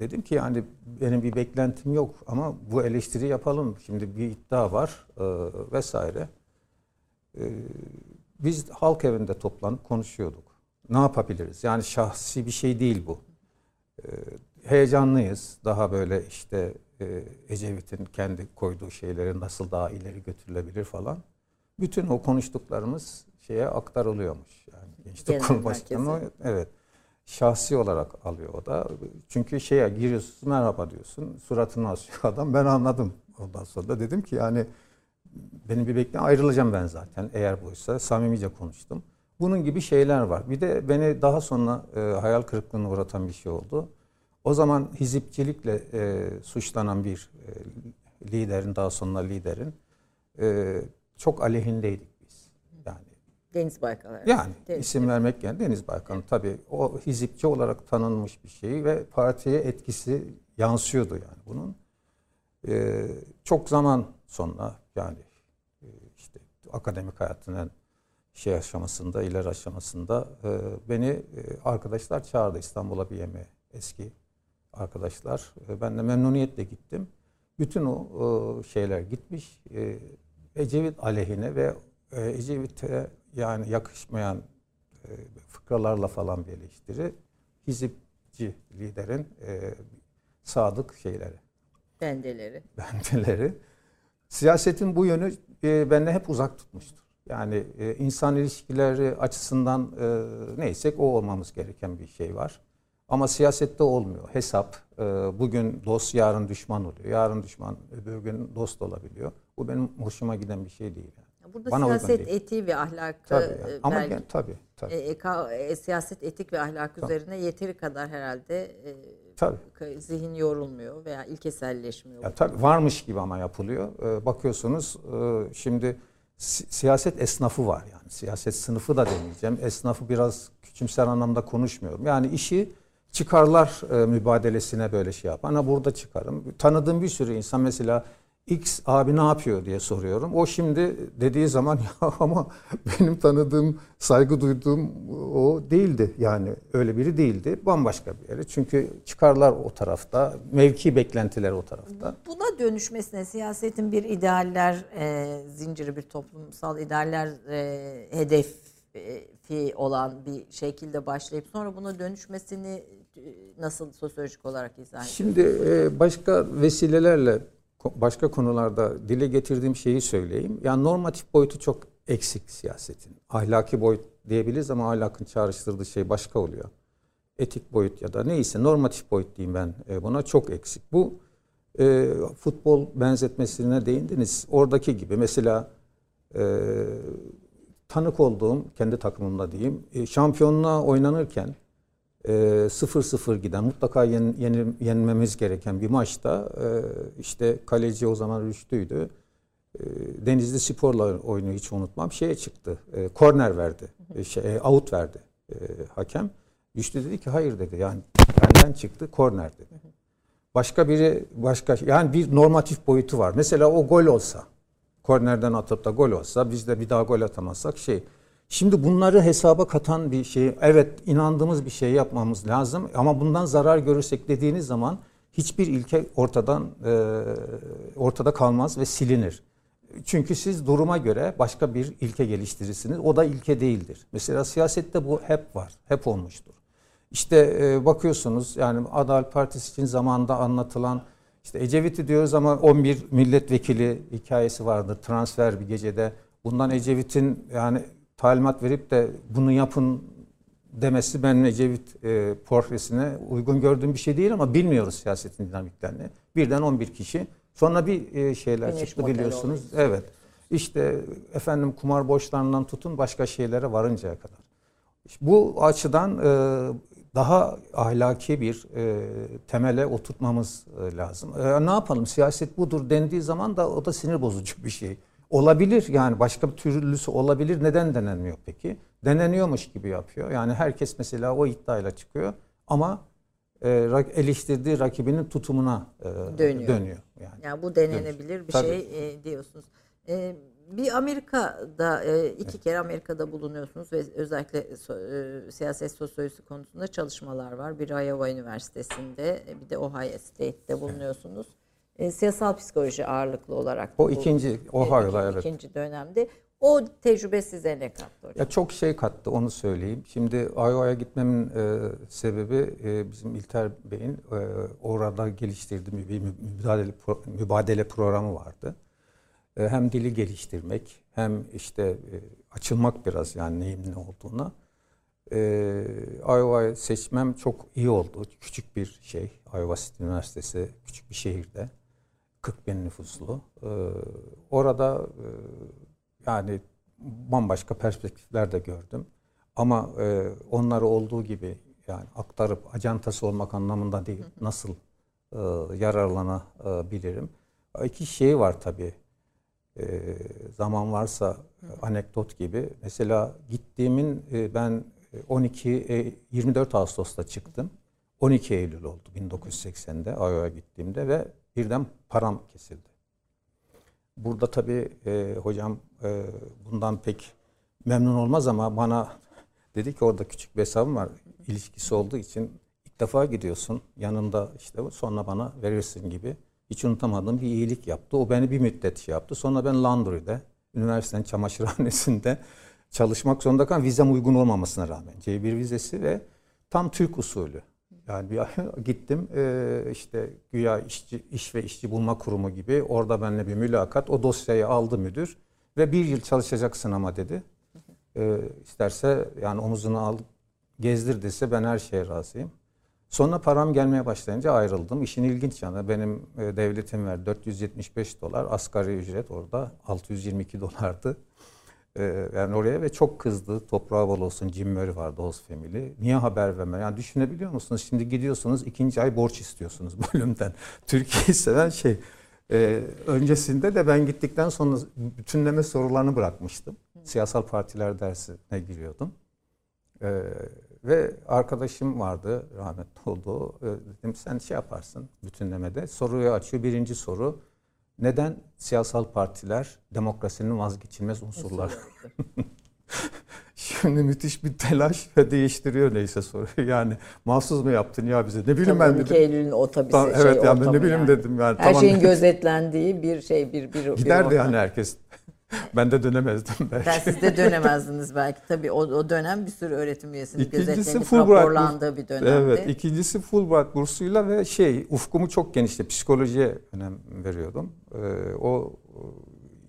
Dedim ki yani benim bir beklentim yok ama bu eleştiri yapalım. Şimdi bir iddia var vesaire. Biz halk evinde toplanıp konuşuyorduk. Ne yapabiliriz? Yani şahsi bir şey değil bu. Heyecanlıyız. Daha böyle işte Ecevit'in kendi koyduğu şeyleri nasıl daha ileri götürülebilir falan. Bütün o konuştuklarımız şeye aktarılıyormuş. Yani Gençlik Kurulu Başkanı evet, şahsi olarak alıyor o da. Çünkü şeye giriyorsun, merhaba diyorsun, suratını asıyor adam. Ben anladım. Ondan sonra da dedim ki yani benim bir bekleyen, ayrılacağım ben zaten eğer buysa. Samimice konuştum. Bunun gibi şeyler var. Bir de beni daha sonra hayal kırıklığına uğratan bir şey oldu. O zaman hizipçilikle suçlanan bir liderin, daha sonra liderin çok aleyhindeydik biz. Yani Deniz Baykal'ın. Yani Deniz, isim vermek yani Deniz Baykal'ın tabii o hizipçi olarak tanınmış bir şeyi ve partiye etkisi yansıyordu yani bunun. Çok zaman sonra yani işte akademik hayatının şey aşamasında, ileri aşamasında beni arkadaşlar çağırdı İstanbul'a bir yemeğe. Eski arkadaşlar. Ben de memnuniyetle gittim. Bütün o şeyler gitmiş. Ecevit aleyhine ve Ecevit'e yani yakışmayan fıkralarla falan bir eleştiri. Hizipçi liderin sadık şeyleri. Bendeleri. Bendeleri. Siyasetin bu yönü bende hep uzak tutmuştur. Yani insan ilişkileri açısından neysek o olmamız gereken bir şey var. Ama siyasette olmuyor. Hesap, bugün dost, yarın düşman oluyor. Yarın düşman, öbür gün dost olabiliyor. Bu benim hoşuma giden bir şey değil. Yani. Burada bana siyaset etiği ve ahlakı tabii ama belki, tabii. Siyaset etik ve ahlak tabii. Üzerine yeteri kadar herhalde zihin yorulmuyor veya ilkeselleşmiyor. Ya tabii varmış gibi ama yapılıyor. Bakıyorsunuz şimdi siyaset esnafı var yani. Siyaset sınıfı da demeyeceğim. Esnafı biraz küçümser anlamda konuşmuyorum. Yani işi çıkarlar mübadelesine böyle şey yap. Ana burada çıkarım. Tanıdığım bir sürü insan mesela X abi ne yapıyor diye soruyorum. O şimdi dediği zaman ya ama benim tanıdığım, saygı duyduğum o değildi. Yani öyle biri değildi. Bambaşka bir yeri. Çünkü çıkarlar o tarafta. Mevki beklentileri o tarafta. Buna dönüşmesine siyasetin bir idealler zinciri, bir toplumsal idealler hedefi olan bir şekilde başlayıp sonra buna dönüşmesini nasıl sosyolojik olarak izah ediyorsunuz? Şimdi başka vesilelerle başka konularda dile getirdiğim şeyi söyleyeyim. Yani normatif boyutu çok eksik siyasetin. Ahlaki boyut diyebiliriz ama ahlakın çağrıştırdığı şey başka oluyor. Etik boyut ya da neyse normatif boyut diyeyim ben buna çok eksik. Bu futbol benzetmesine değindiniz. Oradaki gibi mesela tanık olduğum, kendi takımımda diyeyim, şampiyonluğa oynanırken 0-0 giden, mutlaka yenmemiz gereken bir maçta işte kaleci o zaman Rüştü'ydü. Denizli Spor'la oyunu hiç unutmam. Şeye çıktı. Korner verdi. Out verdi hakem. Rüştü dedi ki hayır dedi. Yani benden çıktı korner dedi. Başka biri başka yani bir normatif boyutu var. Mesela o gol olsa, kornerden atıp da gol olsa biz de bir daha gol atamazsak Şimdi bunları hesaba katan bir şey, evet inandığımız bir şey yapmamız lazım ama bundan zarar görürsek dediğiniz zaman hiçbir ilke ortada kalmaz ve silinir. Çünkü siz duruma göre başka bir ilke geliştirirsiniz. O da ilke değildir. Mesela siyasette bu hep var, hep olmuştur. İşte bakıyorsunuz yani Adalet Partisi için zamanında anlatılan işte Ecevit'i diyoruz ama 11 milletvekili hikayesi vardır. Transfer bir gecede. Bundan Ecevit'in yani talimat verip de bunu yapın demesi benim Ecevit portresine uygun gördüğüm bir şey değil ama bilmiyoruz siyasetin dinamiklerini. Birden 11 kişi. Sonra bir şeyler Güneş çıktı biliyorsunuz. Oluyor. Evet. İşte efendim kumar borçlarından tutun başka şeylere varıncaya kadar. Bu açıdan daha ahlaki bir temele oturtmamız lazım. Ne yapalım? Siyaset budur dendiği zaman da o da sinir bozucu bir şey. Olabilir yani başka bir türlüsü olabilir. Neden denenmiyor peki? Deneniyormuş gibi yapıyor. Yani herkes mesela o iddiayla çıkıyor ama eleştirdiği rakibinin tutumuna dönüyor. Yani bu denenebilir bir şey diyorsunuz. Bir Amerika'da iki kere Amerika'da bulunuyorsunuz ve özellikle siyaset sosyolojisi konusunda çalışmalar var. Bir Iowa Üniversitesi'nde bir de Ohio State'de bulunuyorsunuz. Siyasal psikoloji ağırlıklı olarak. O ikinci Ohio'da evet. İkinci dönemde. O tecrübe size ne kattı hocam? Ya çok şey kattı onu söyleyeyim. Şimdi Iowa'ya gitmemin sebebi bizim İlter Bey'in orada geliştirdiği bir mübadele programı vardı. Hem dili geliştirmek hem işte açılmak biraz yani neyin ne olduğuna. Iowa'yı seçmem çok iyi oldu. Küçük bir şey. Iowa City Üniversitesi küçük bir şehirde. 40.000 nüfuslu. Orada yani bambaşka perspektifler de gördüm. Ama onları olduğu gibi yani aktarıp acantası olmak anlamında değil. Nasıl yararlanabilirim? İki şey var tabii. Zaman varsa anekdot gibi. Mesela gittiğimin ben 24 Ağustos'ta çıktım. 12 Eylül oldu 1980'de Iowa'ya gittiğimde ve birden param kesildi. Burada tabii hocam bundan pek memnun olmaz ama bana dedi ki orada küçük bir hesabım var. İlişkisi olduğu için ilk defa gidiyorsun yanında işte sonra bana verirsin gibi. Hiç unutamadığım bir iyilik yaptı. O beni bir müddet şey yaptı. Sonra ben Landry'de, üniversitenin çamaşırhanesinde çalışmak zorunda kalan vizem uygun olmamasına rağmen. C1 vizesi ve tam Türk usulü. Yani bir gittim işte güya iş ve işçi bulma kurumu gibi. Orada benimle bir mülakat. O dosyayı aldı müdür ve bir yıl çalışacaksın ama dedi. İsterse yani omuzunu al gezdir dese ben her şeye razıyım. Sonra param gelmeye başlayınca ayrıldım. İşin ilginç yanı benim devletim verdi $475. Asgari ücret orada $622. Yani oraya ve çok kızdı. Toprağı bol olsun Jim Murray vardı Oz Family. Niye haber verme? Yani düşünebiliyor musunuz? Şimdi gidiyorsunuz 2. ay borç istiyorsunuz bölümden. Türkiye'yi seven şey. Öncesinde de ben gittikten sonra bütünleme sorularını bırakmıştım. Siyasal partiler dersine giriyordum. Ve arkadaşım vardı rahmetli oldu. Dedim sen şey yaparsın bütünlemede. Soruyu açıyor. Birinci soru. Neden siyasal partiler demokrasinin vazgeçilmez unsurları? Şimdi müthiş bir telaş ve değiştiriyor neyse soruyu. Yani mahsus mu yaptın ya bize? Ne bileyim ben dedim. 12 Eylül'ün otobüsü evet, şey yani, ne bileyim yani. Dedim yani. Her şeyin gözetlendiği bir şey bir giderdi yani herkes. Ben de dönemezdim belki. Ben siz de dönemezdiniz belki. Tabii o dönem bir sürü öğretim üyesinin gözetlenip raporlandığı bir dönemdi. Evet, ikincisi Fulbright bursuyla ve ufkumu çok genişti. Psikolojiye önem veriyordum. O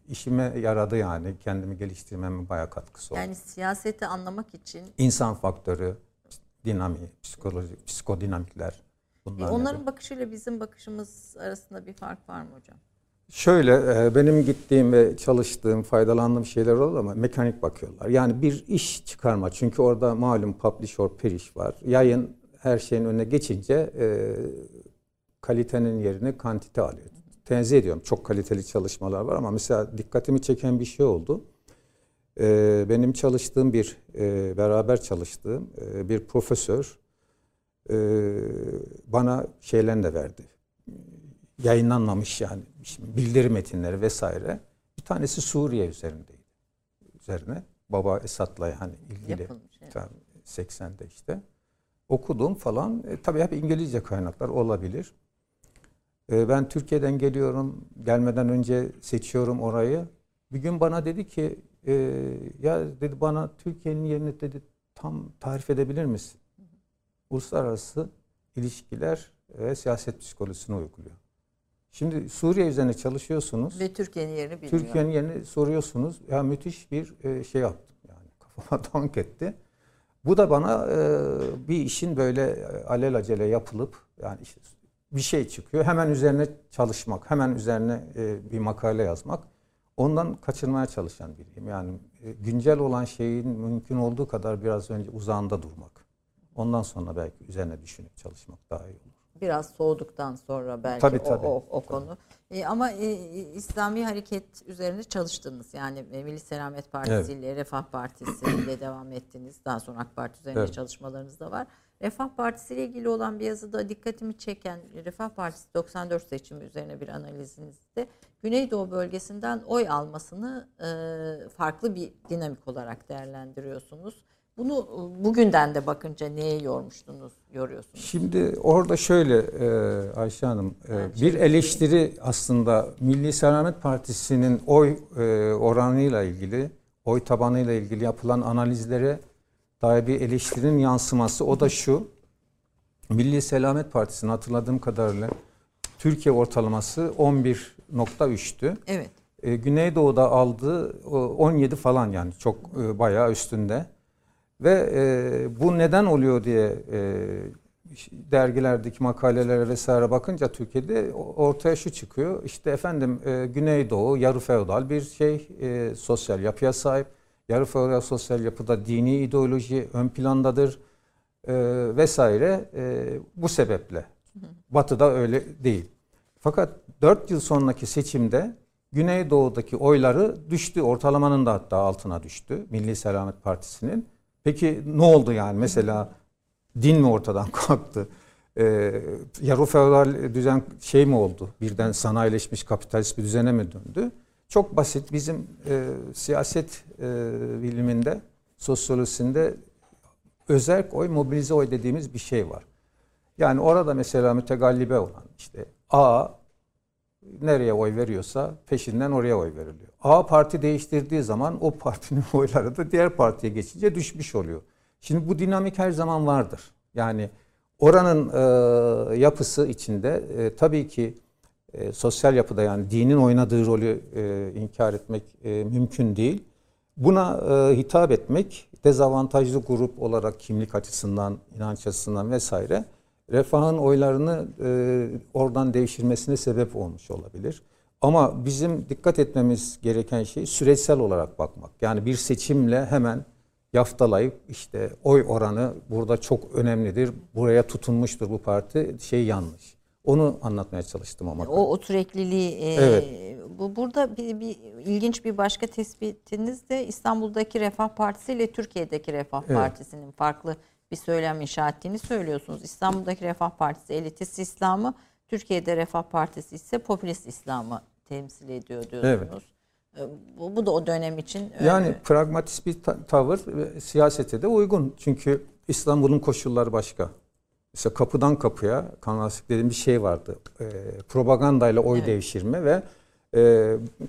işime yaradı yani. Kendimi geliştirmeme bayağı katkısı oldu. Yani siyaseti anlamak için... İnsan faktörü, dinamiği, psikoloji, psikodinamikler. Onların bakışıyla bizim bakışımız arasında bir fark var mı hocam? Şöyle benim gittiğim ve çalıştığım, faydalandığım şeyler oldu ama mekanik bakıyorlar. Yani bir iş çıkarma. Çünkü orada malum publish or perish var. Yayın her şeyin önüne geçince kalitenin yerine kantite alıyor. Tenzih ediyorum. Çok kaliteli çalışmalar var ama mesela dikkatimi çeken bir şey oldu. Benim çalıştığım beraber çalıştığım bir profesör bana şeylerini de verdi. Yayınlanmamış yani bildirim metinleri vesaire. Bir tanesi Suriye üzerine baba Esat'la hani ilgili yapılmış, evet. Tam 80'de işte okudum falan. Tabii hep İngilizce kaynaklar olabilir. Ben Türkiye'den geliyorum, gelmeden önce seçiyorum orayı. Bir gün bana dedi ki ya dedi bana Türkiye'nin yerini dedi tam tarif edebilir misin? Uluslararası ilişkiler ve siyaset psikolojisini uyguluyor. Şimdi Suriye üzerine çalışıyorsunuz. Ve Türkiye'nin yerini bilmiyor. Türkiye'nin yerini soruyorsunuz. Ya müthiş bir şey yaptım yani, kafama tank etti. Bu da bana bir işin böyle alelacele yapılıp yani işte bir şey çıkıyor. Hemen üzerine çalışmak, hemen üzerine bir makale yazmak. Ondan kaçınmaya çalışan biriyim. Yani güncel olan şeyin mümkün olduğu kadar biraz önce uzağında durmak. Ondan sonra belki üzerine düşünüp çalışmak daha iyi olur. Biraz soğuduktan sonra belki tabii. O konu. Ama İslami hareket üzerine çalıştınız. Yani Millî Selamet Partisi ile evet. Refah Partisi ile devam ettiniz. Daha sonra AK Parti üzerinde evet. çalışmalarınız da var. Refah Partisi ile ilgili olan bir yazıda dikkatimi çeken Refah Partisi 94 seçimi üzerine bir analizinizde Güneydoğu bölgesinden oy almasını farklı bir dinamik olarak değerlendiriyorsunuz. Bunu bugünden de bakınca neye yoruyorsunuz? Şimdi orada şöyle Ayşe Hanım, bir eleştiri aslında Millî Selamet Partisi'nin oy oranıyla ilgili, oy tabanıyla ilgili yapılan analizlere dair bir eleştirinin yansıması. O da şu, Millî Selamet Partisi'nin hatırladığım kadarıyla Türkiye ortalaması 11.3'tü. Evet. Güneydoğu'da aldığı 17 falan, yani çok bayağı üstünde. Ve bu neden oluyor diye dergilerdeki makalelere vesaire bakınca Türkiye'de ortaya şu çıkıyor. İşte efendim Güneydoğu yarı feodal bir şey, sosyal yapıya sahip. Yarı feodal sosyal yapıda dini ideoloji ön plandadır vesaire. Bu sebeple Batı'da öyle değil. Fakat 4 yıl sonraki seçimde Güneydoğu'daki oyları düştü. Ortalamanın da hatta altına düştü Millî Selamet Partisi'nin. Peki ne oldu yani? Mesela din mi ortadan kalktı? Yarı feodal düzen şey mi oldu? Birden sanayileşmiş kapitalist bir düzene mi döndü? Çok basit, bizim siyaset biliminde, sosyolojisinde özerk oy, mobilize oy dediğimiz bir şey var. Yani orada mesela mütegallibe olan, işte A nereye oy veriyorsa peşinden oraya oy veriliyor. A parti değiştirdiği zaman o partinin oyları da diğer partiye geçince düşmüş oluyor. Şimdi bu dinamik her zaman vardır. Yani oranın yapısı içinde tabii ki sosyal yapıda, yani dinin oynadığı rolü inkar etmek mümkün değil. Buna hitap etmek, dezavantajlı grup olarak kimlik açısından, inanç açısından vesaire, Refah'ın oylarını oradan devşirmesine sebep olmuş olabilir. Ama bizim dikkat etmemiz gereken şey süreçsel olarak bakmak. Yani bir seçimle hemen yaftalayıp işte oy oranı burada çok önemlidir, buraya tutunmuştur bu parti, şey yanlış. Onu anlatmaya çalıştım ama. O sürekliliği. Evet. Burada bir ilginç bir başka tespitiniz de İstanbul'daki Refah Partisi ile Türkiye'deki Refah evet. Partisi'nin farklı bir söylem inşa ettiğini söylüyorsunuz. İstanbul'daki Refah Partisi elitist İslam'ı, Türkiye'de Refah Partisi ise popülist İslam'ı temsil ediyor diyorsunuz. Evet. Bu da o dönem için... Yani pragmatist bir tavır siyasete de uygun. Çünkü İstanbul'un koşulları başka. Mesela kapıdan kapıya, kanalistik dediğim bir şey vardı. Propagandayla oy evet. devşirme ve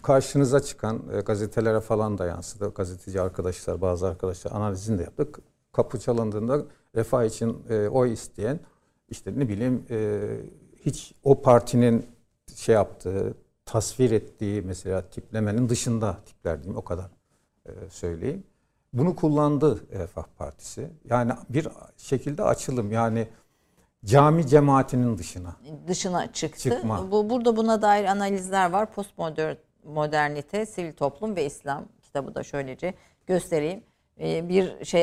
karşınıza çıkan gazetelere falan da yansıdı. Gazeteci arkadaşlar, bazı arkadaşlar analizini de yaptık. Kapı çalındığında refah için oy isteyen, işte ne bileyim hiç o partinin şey yaptığı, tasvir ettiği mesela tiplemenin dışında tipler diyeyim, o kadar söyleyeyim. Bunu kullandı Refah Partisi. Yani bir şekilde açılım, yani cami cemaatinin dışına çıkma. Burada buna dair analizler var. Postmodernite, Sivil Toplum ve İslam kitabı da şöylece göstereyim. Bir şey,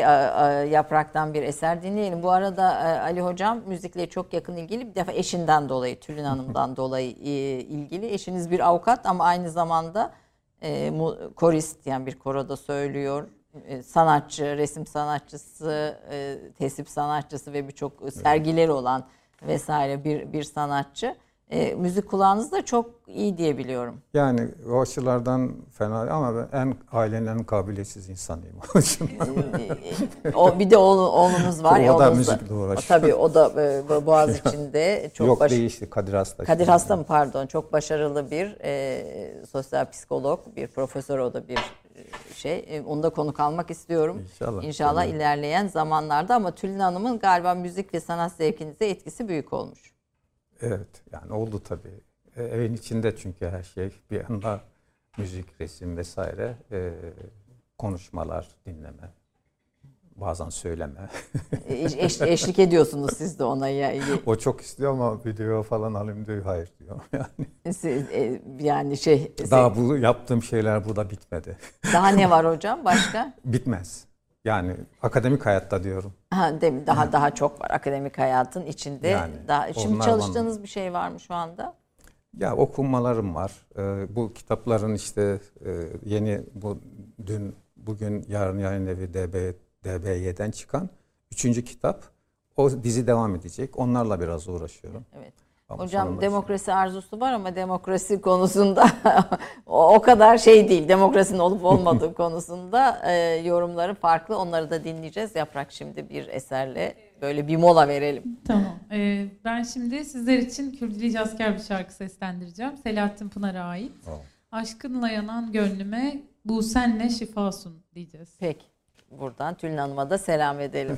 yapraktan bir eser dinleyelim. Bu arada Ali Hocam müzikle çok yakın ilgili, bir defa eşinden dolayı, Tülin Hanım'dan dolayı ilgili. Eşiniz bir avukat ama aynı zamanda korist, yani bir koroda söylüyor. Sanatçı, resim sanatçısı, tesip sanatçısı ve birçok sergileri olan vesaire bir sanatçı. müzik kulağınızda çok iyi diye biliyorum. Yani o açılardan fena ama ben ailenin en kabiliyetsiz insanıyım. Bir de oğlumuz var ya. O da müzikle uğraşıyor. Tabii o da Boğaziçi'nde çok değişti Kadir Hasta. Kadir Hasta mı pardon? Çok başarılı bir sosyal psikolog, bir profesör o da bir şey. Onu da konuk almak istiyorum. İnşallah ilerleyen zamanlarda ama Tülin Hanım'ın galiba müzik ve sanat zevkinize etkisi büyük olmuş. Evet, yani oldu tabii. Evin içinde çünkü her şey bir anda müzik, resim vesaire, konuşmalar, dinleme, bazen söyleme. Eşlik ediyorsunuz siz de ona. O çok istiyor ama video falan alayım diyor, hayır diyor. Yani, daha bu yaptığım şeyler burada bitmedi. Daha ne var hocam başka? Bitmez. Yani akademik hayatta diyorum. Daha çok var akademik hayatın içinde. Yani, daha şimdi çalıştığınız bir şey var mı şu anda? Ya okumalarım var. Bu kitapların işte yeni bugün yarın yayınevi DBY'den çıkan 3. kitap. O dizi devam edecek. Onlarla biraz uğraşıyorum. Evet. Ama hocam demokrasi arzusu var ama demokrasi konusunda o kadar şey değil. Demokrasinin olup olmadığı konusunda yorumları farklı. Onları da dinleyeceğiz. Yaprak şimdi bir eserle böyle bir mola verelim. Tamam. Ben şimdi sizler için Kürdilici Asker bir şarkı seslendireceğim. Selahattin Pınar'a ait. Oh. Aşkınla yanan gönlüme bu senle şifasun diyeceğiz. Peki. Buradan Tülin Hanım'a da selam edelim.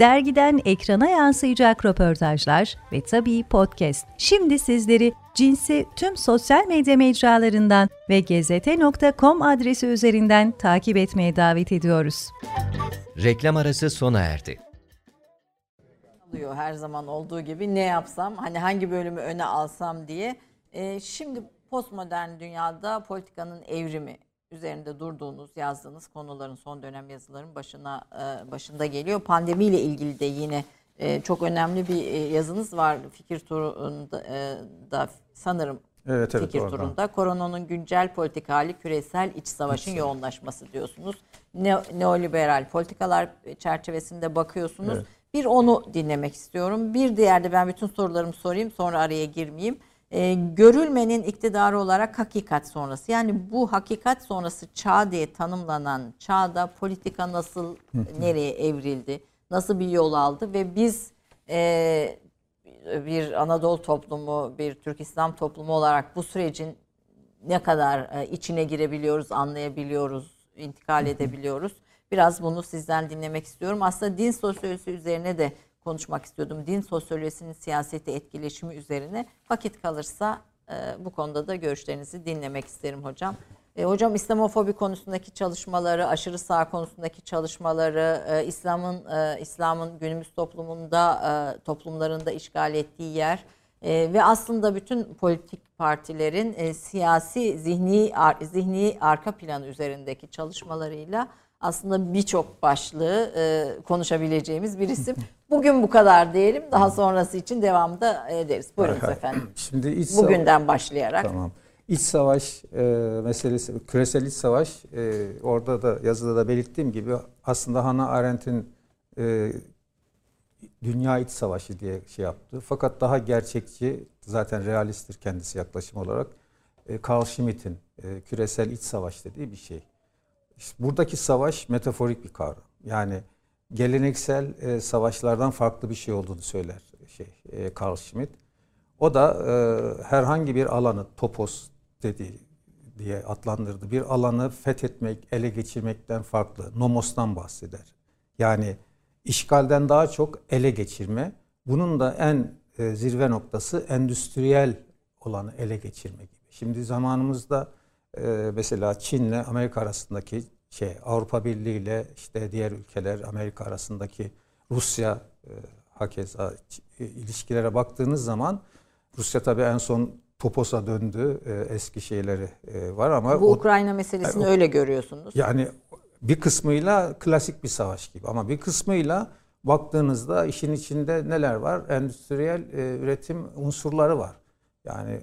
dergiden ekrana yansıyacak röportajlar ve tabii podcast. Şimdi sizleri Cins'i tüm sosyal medya mecralarından ve gezete.com adresi üzerinden takip etmeye davet ediyoruz. Reklam arası sona erdi. Her zaman olduğu gibi ne yapsam, hani hangi bölümü öne alsam diye. Şimdi postmodern dünyada politikanın evrimi üzerinde durduğunuz, yazdığınız konuların, son dönem yazıların başında geliyor. Pandemiyle ilgili de yine çok önemli bir yazınız var fikir turunda sanırım. Evet, fikir turunda. Koronanın güncel politika hali, küresel iç savaşın yoğunlaşması diyorsunuz. Neoliberal politikalar çerçevesinde bakıyorsunuz. Evet. Bir onu dinlemek istiyorum. Bir diğer de ben bütün sorularımı sorayım, sonra araya girmeyeyim. Görülmenin iktidarı olarak hakikat sonrası, yani bu hakikat sonrası çağ diye tanımlanan çağda politika nasıl, nereye evrildi, nasıl bir yol aldı ve biz bir Anadolu toplumu, bir Türk İslam toplumu olarak bu sürecin ne kadar içine girebiliyoruz, anlayabiliyoruz, intikal edebiliyoruz. Biraz bunu sizden dinlemek istiyorum. Aslında din sosyolojisi üzerine de konuşmak istiyordum. Din sosyolojisinin siyasete etkileşimi üzerine. Vakit kalırsa bu konuda da görüşlerinizi dinlemek isterim hocam. Hocam, İslamofobi konusundaki çalışmaları, aşırı sağ konusundaki çalışmaları, İslam'ın günümüz toplumlarında işgal ettiği yer ve aslında bütün politik partilerin siyasi zihni arka planı üzerindeki çalışmalarıyla aslında birçok başlığı konuşabileceğimiz bir isim. Bugün bu kadar diyelim. Daha sonrası için devam da ederiz. Buyurunuz efendim. Şimdi bugünden başlayarak. Tamam. İç savaş meselesi, küresel iç savaş, orada da yazıda da belirttiğim gibi aslında Hannah Arendt'in dünya iç savaşı diye şey yaptı. Fakat daha gerçekçi, zaten realisttir kendisi yaklaşım olarak. Carl Schmitt'in küresel iç savaş dediği bir şey. Buradaki savaş metaforik bir kavram. Yani geleneksel savaşlardan farklı bir şey olduğunu söyler Carl Schmitt. O da herhangi bir alanı, topos diye adlandırdı. Bir alanı fethetmek, ele geçirmekten farklı. Nomos'tan bahseder. Yani işgalden daha çok ele geçirme. Bunun da en zirve noktası endüstriyel olanı ele geçirme gibi. Şimdi zamanımızda mesela Çin'le Amerika arasındaki Avrupa Birliği ile diğer ülkeler, Amerika arasındaki Rusya hakeza ilişkilere baktığınız zaman Rusya tabii en son toposa döndü, eski şeyleri var ama bu Ukrayna meselesini öyle görüyorsunuz. Yani bir kısmıyla klasik bir savaş gibi ama bir kısmıyla baktığınızda işin içinde neler var? Endüstriyel üretim unsurları var. Yani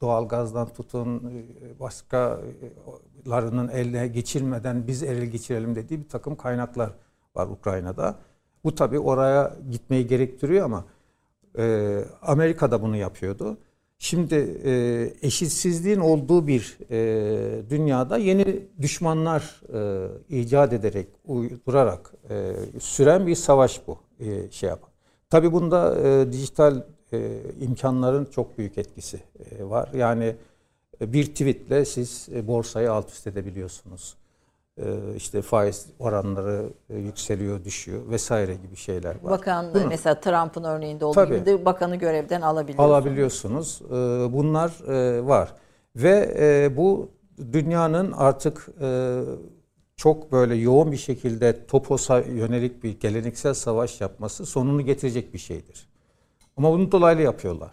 doğalgazdan tutun, başkalarının eline geçirmeden biz ele geçirelim dediği bir takım kaynaklar var Ukrayna'da. Bu tabii oraya gitmeyi gerektiriyor ama Amerika'da bunu yapıyordu. Şimdi eşitsizliğin olduğu bir dünyada yeni düşmanlar icat ederek, uydurarak süren bir savaş bu. Tabii bunda dijital imkanların çok büyük etkisi var. Yani bir tweetle siz borsayı alt üst edebiliyorsunuz. Faiz oranları yükseliyor, düşüyor vesaire gibi şeyler var. Bakan mesela Trump'ın örneğinde olduğu gibi de bakanı görevden alabiliyorsunuz. Bunlar var. Ve bu dünyanın artık çok böyle yoğun bir şekilde toposa yönelik bir geleneksel savaş yapması sonunu getirecek bir şeydir. Ama bunu dolaylı yapıyorlar.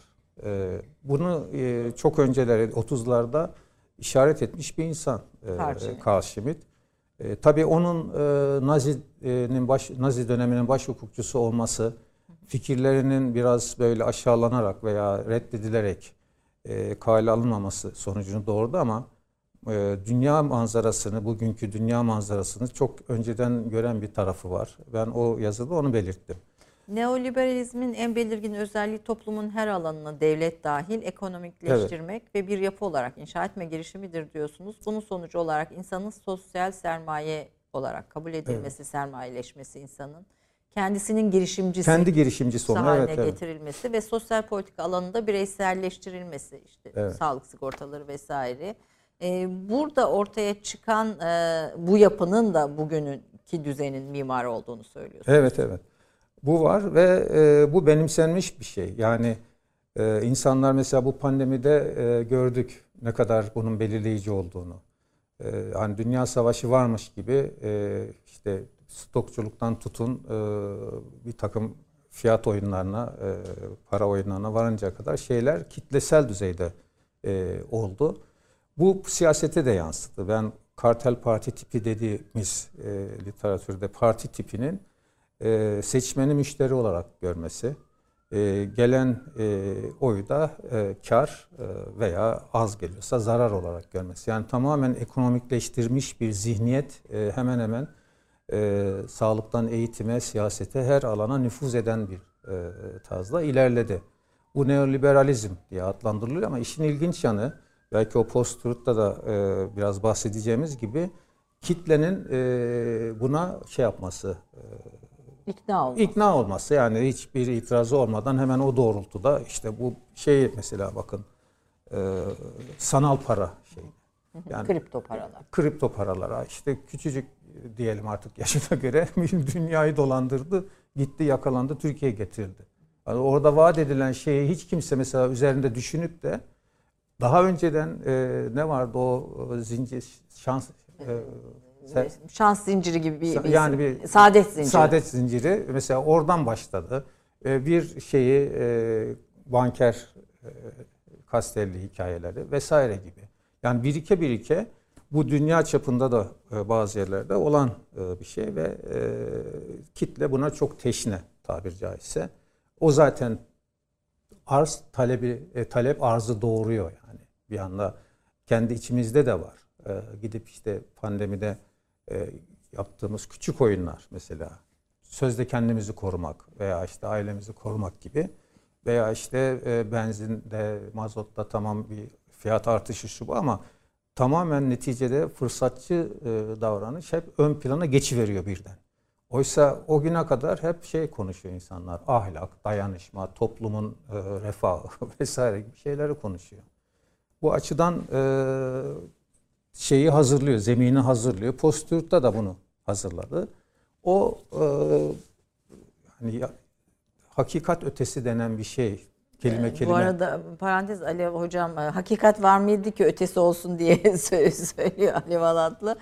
Bunu çok önceleri 30'larda işaret etmiş bir insan Carl Schmitt. Tabii onun Nazi döneminin baş hukukçusu olması, fikirlerinin biraz böyle aşağılanarak veya reddedilerek kale alınmaması sonucunu doğurdu ama dünya manzarasını, bugünkü dünya manzarasını çok önceden gören bir tarafı var. Ben o yazıda onu belirttim. Neoliberalizmin en belirgin özelliği toplumun her alanına devlet dahil ekonomikleştirmek ve bir yapı olarak inşa etme girişimidir diyorsunuz. Bunun sonucu olarak insanın sosyal sermaye olarak kabul edilmesi, sermayeleşmesi, insanın kendisinin girişimcisi, kendi girişimcisi haline getirilmesi ve sosyal politika alanında bireyselleştirilmesi, işte sağlık sigortaları vesaire. Burada ortaya çıkan bu yapının da bugününki düzenin mimarı olduğunu söylüyorsunuz. Evet, evet. Bu var ve bu benimsenmiş bir şey. Yani insanlar mesela bu pandemide gördük ne kadar bunun belirleyici olduğunu. Hani Dünya Savaşı varmış gibi işte stokçuluktan tutun bir takım fiyat oyunlarına, para oyunlarına varıncaya kadar şeyler kitlesel düzeyde oldu. Bu siyasete de yansıdı. Ben kartel parti tipi dediğimiz literatürde parti tipinin seçmeni müşteri olarak görmesi, gelen oyu da kar veya az geliyorsa zarar olarak görmesi. Yani tamamen ekonomikleştirmiş bir zihniyet hemen hemen sağlıktan eğitime, siyasete, her alana nüfuz eden bir tarzla ilerledi. Bu neoliberalizm diye adlandırılıyor ama işin ilginç yanı, belki o post-truth'ta da biraz bahsedeceğimiz gibi, kitlenin buna şey yapması, ikna olması, yani hiçbir itirazı olmadan hemen o doğrultuda, işte bu şey mesela bakın sanal para şey, yani kripto paralara işte küçücük diyelim artık yaşına göre dünyayı dolandırdı, gitti yakalandı, Türkiye'ye getirildi. Yani orada vaat edilen şeyi hiç kimse mesela üzerinde düşünüp de daha önceden ne vardı o zincir şans şans zinciri gibi bir yani bir saadet zinciri mesela oradan başladı. Bir şeyi banker kastelli hikayeleri vesaire gibi. Yani birike birike bu dünya çapında da bazı yerlerde olan bir şey ve kitle buna çok teşne, tabir caizse. O zaten arz talebi, talep arzı doğuruyor yani. Bir anda kendi içimizde de var. Gidip işte pandemide yaptığımız küçük oyunlar mesela, sözde kendimizi korumak veya işte ailemizi korumak gibi, veya işte benzinde, mazotta tamam bir fiyat artışı şu bu ama tamamen neticede fırsatçı davranış hep ön plana geçiveriyor birden. Oysa o güne kadar hep şey konuşuyor insanlar, ahlak, dayanışma, toplumun refahı vesaire gibi şeyleri konuşuyor. Bu açıdan şeyi hazırlıyor, zemini hazırlıyor. Post-truth'ta da bunu hazırladı. O hani hakikat ötesi denen bir şey. Kelime kelime. Bu arada parantez, Ali hocam hakikat var mıydı ki ötesi olsun diye söylüyor Ali Valatlı.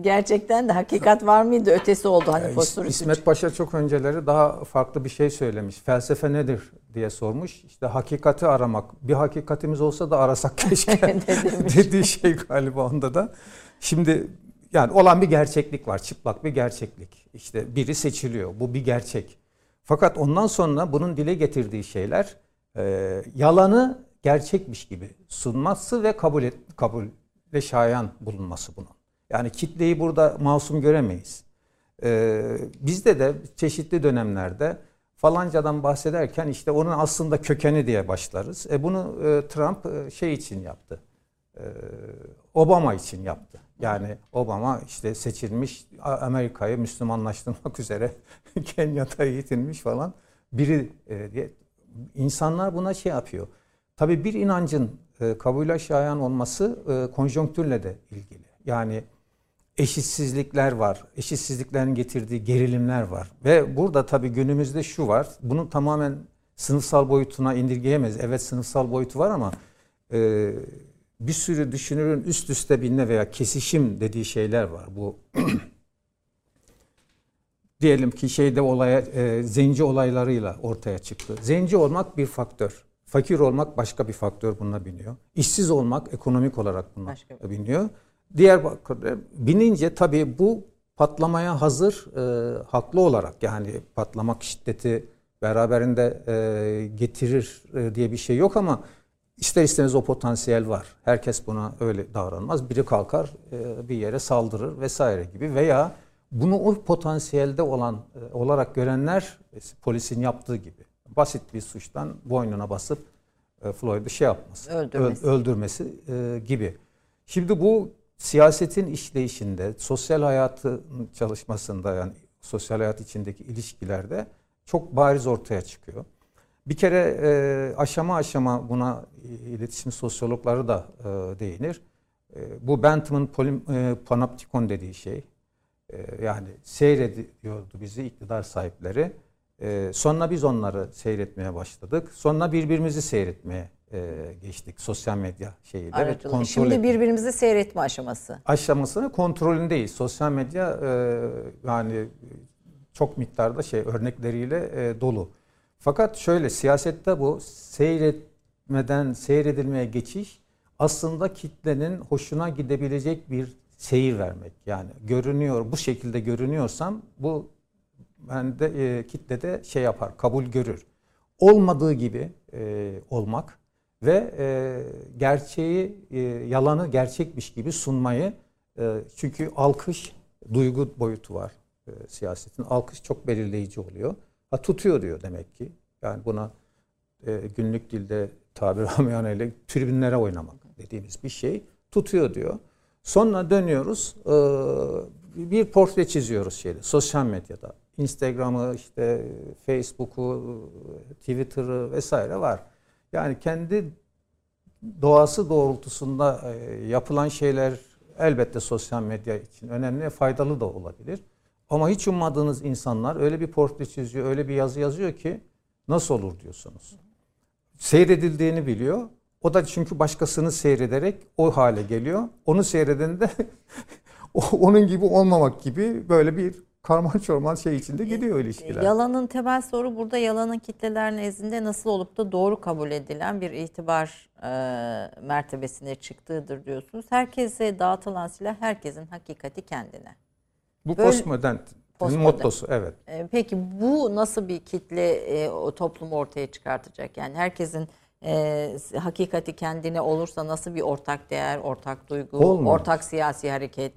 Gerçekten de hakikat var mıydı, ötesi oldu hani post-truth. İsmet Paşa çok önceleri daha farklı bir şey söylemiş. Felsefe nedir diye sormuş. İşte hakikati aramak. Bir hakikatimiz olsa da arasak keşke dediği şey galiba onda da. Şimdi yani olan bir gerçeklik var. Çıplak bir gerçeklik. İşte biri seçiliyor. Bu bir gerçek. Fakat ondan sonra bunun dile getirdiği şeyler yalanı gerçekmiş gibi sunması ve kabule şayan bulunması bunun. Yani kitleyi burada masum göremeyiz. Bizde de çeşitli dönemlerde falancadan bahsederken işte onun aslında kökeni diye başlarız. Bunu Trump şey için yaptı. Obama için yaptı. Yani Obama işte seçilmiş, Amerika'yı Müslümanlaştırmak üzere Kenya'da eğitilmiş falan biri diye. İnsanlar buna şey yapıyor. Tabii bir inancın kabule şayan olması konjonktürle de ilgili. Yani eşitsizlikler var. Eşitsizliklerin getirdiği gerilimler var. Ve burada tabii günümüzde şu var. Bunun tamamen sınıfsal boyutuna indirgeyemeyiz. Evet, sınıfsal boyutu var ama bir sürü düşünürün üst üste binme veya kesişim dediği şeyler var. Bu diyelim ki şeyde olaya zenci olaylarıyla ortaya çıktı. Zenci olmak bir faktör. Fakir olmak başka bir faktör, bununla biniyor. İşsiz olmak ekonomik olarak bununla biniyor. Diğer binince tabii bu patlamaya hazır, haklı olarak, yani patlamak şiddeti beraberinde getirir diye bir şey yok ama İster istemez o potansiyel var. Herkes buna öyle davranmaz. Biri kalkar bir yere saldırır vesaire gibi, veya Bunu o potansiyelde olan olarak görenler polisin yaptığı gibi basit bir suçtan boynuna basıp Floyd'u şey yapması, öldürmesi gibi. Şimdi bu siyasetin işleyişinde, sosyal hayatın çalışmasında, yani sosyal hayat içindeki ilişkilerde çok bariz ortaya çıkıyor. Bir kere aşama aşama buna iletişim sosyologları da değinir. Bu Bentham'ın panoptikon dediği şey. Yani seyrediyordu bizi iktidar sahipleri. Sonra biz onları seyretmeye başladık. Sonra birbirimizi seyretmeye geçtik sosyal medya şeyiyle. Evet, şimdi birbirimizi seyretme aşaması. Aşamasını kontrolündeyiz. Sosyal medya yani çok miktarda şey örnekleriyle dolu. Fakat şöyle, siyasette bu seyretmeden seyredilmeye geçiş aslında kitlenin hoşuna gidebilecek bir seyir vermek. Yani görünüyor, bu şekilde görünüyorsam bu bende kitlede şey yapar, kabul görür. Olmadığı gibi olmak ve gerçeği, yalanı gerçekmiş gibi sunmayı, çünkü alkış, duygu boyutu var siyasetin. Alkış çok belirleyici oluyor. Ha, tutuyor diyor demek ki. Yani buna günlük dilde tabir amiyane tribünlere oynamak dediğimiz bir şey. Tutuyor diyor. Sonra dönüyoruz, bir portre çiziyoruz şeyde, sosyal medyada. Instagram'ı, işte Facebook'u, Twitter'ı vesaire var. Yani kendi doğası doğrultusunda yapılan şeyler elbette sosyal medya için önemli, faydalı da olabilir. Ama hiç ummadığınız insanlar öyle bir portre çiziyor, öyle bir yazı yazıyor ki nasıl olur diyorsunuz. Seyredildiğini biliyor. O da çünkü başkasını seyrederek o hale geliyor. Onu seyreden de onun gibi olmamak gibi böyle bir karman çorman şey içinde gidiyor ilişkiler. Yalanın temel soru burada, yalanın kitleler nezdinde nasıl olup da doğru kabul edilen bir itibar mertebesine çıktığıdır diyorsunuz. Herkese dağıtılan silah herkesin hakikati kendine. Bu postmodern'in mottosu, evet. Peki bu nasıl bir kitle o toplumu ortaya çıkartacak? Yani herkesin hakikati kendine olursa nasıl bir ortak değer, ortak duygu, olmuyor, ortak siyasi hareket,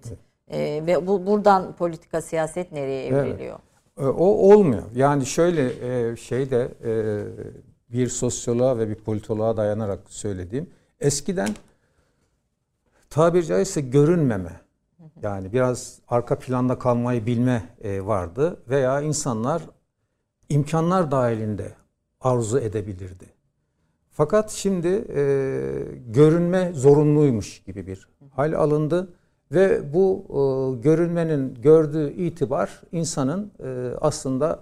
evet, ve buradan politika, siyaset nereye evriliyor? Evet. O olmuyor. Yani şöyle şeyde bir sosyoloğa ve bir politoloğa dayanarak söylediğim, eskiden tabiri caizse görünmeme, yani biraz arka planda kalmayı bilme vardı veya insanlar imkanlar dahilinde arzu edebilirdi. Fakat şimdi görünme zorunluymuş gibi bir hal alındı ve bu görünmenin gördüğü itibar insanın aslında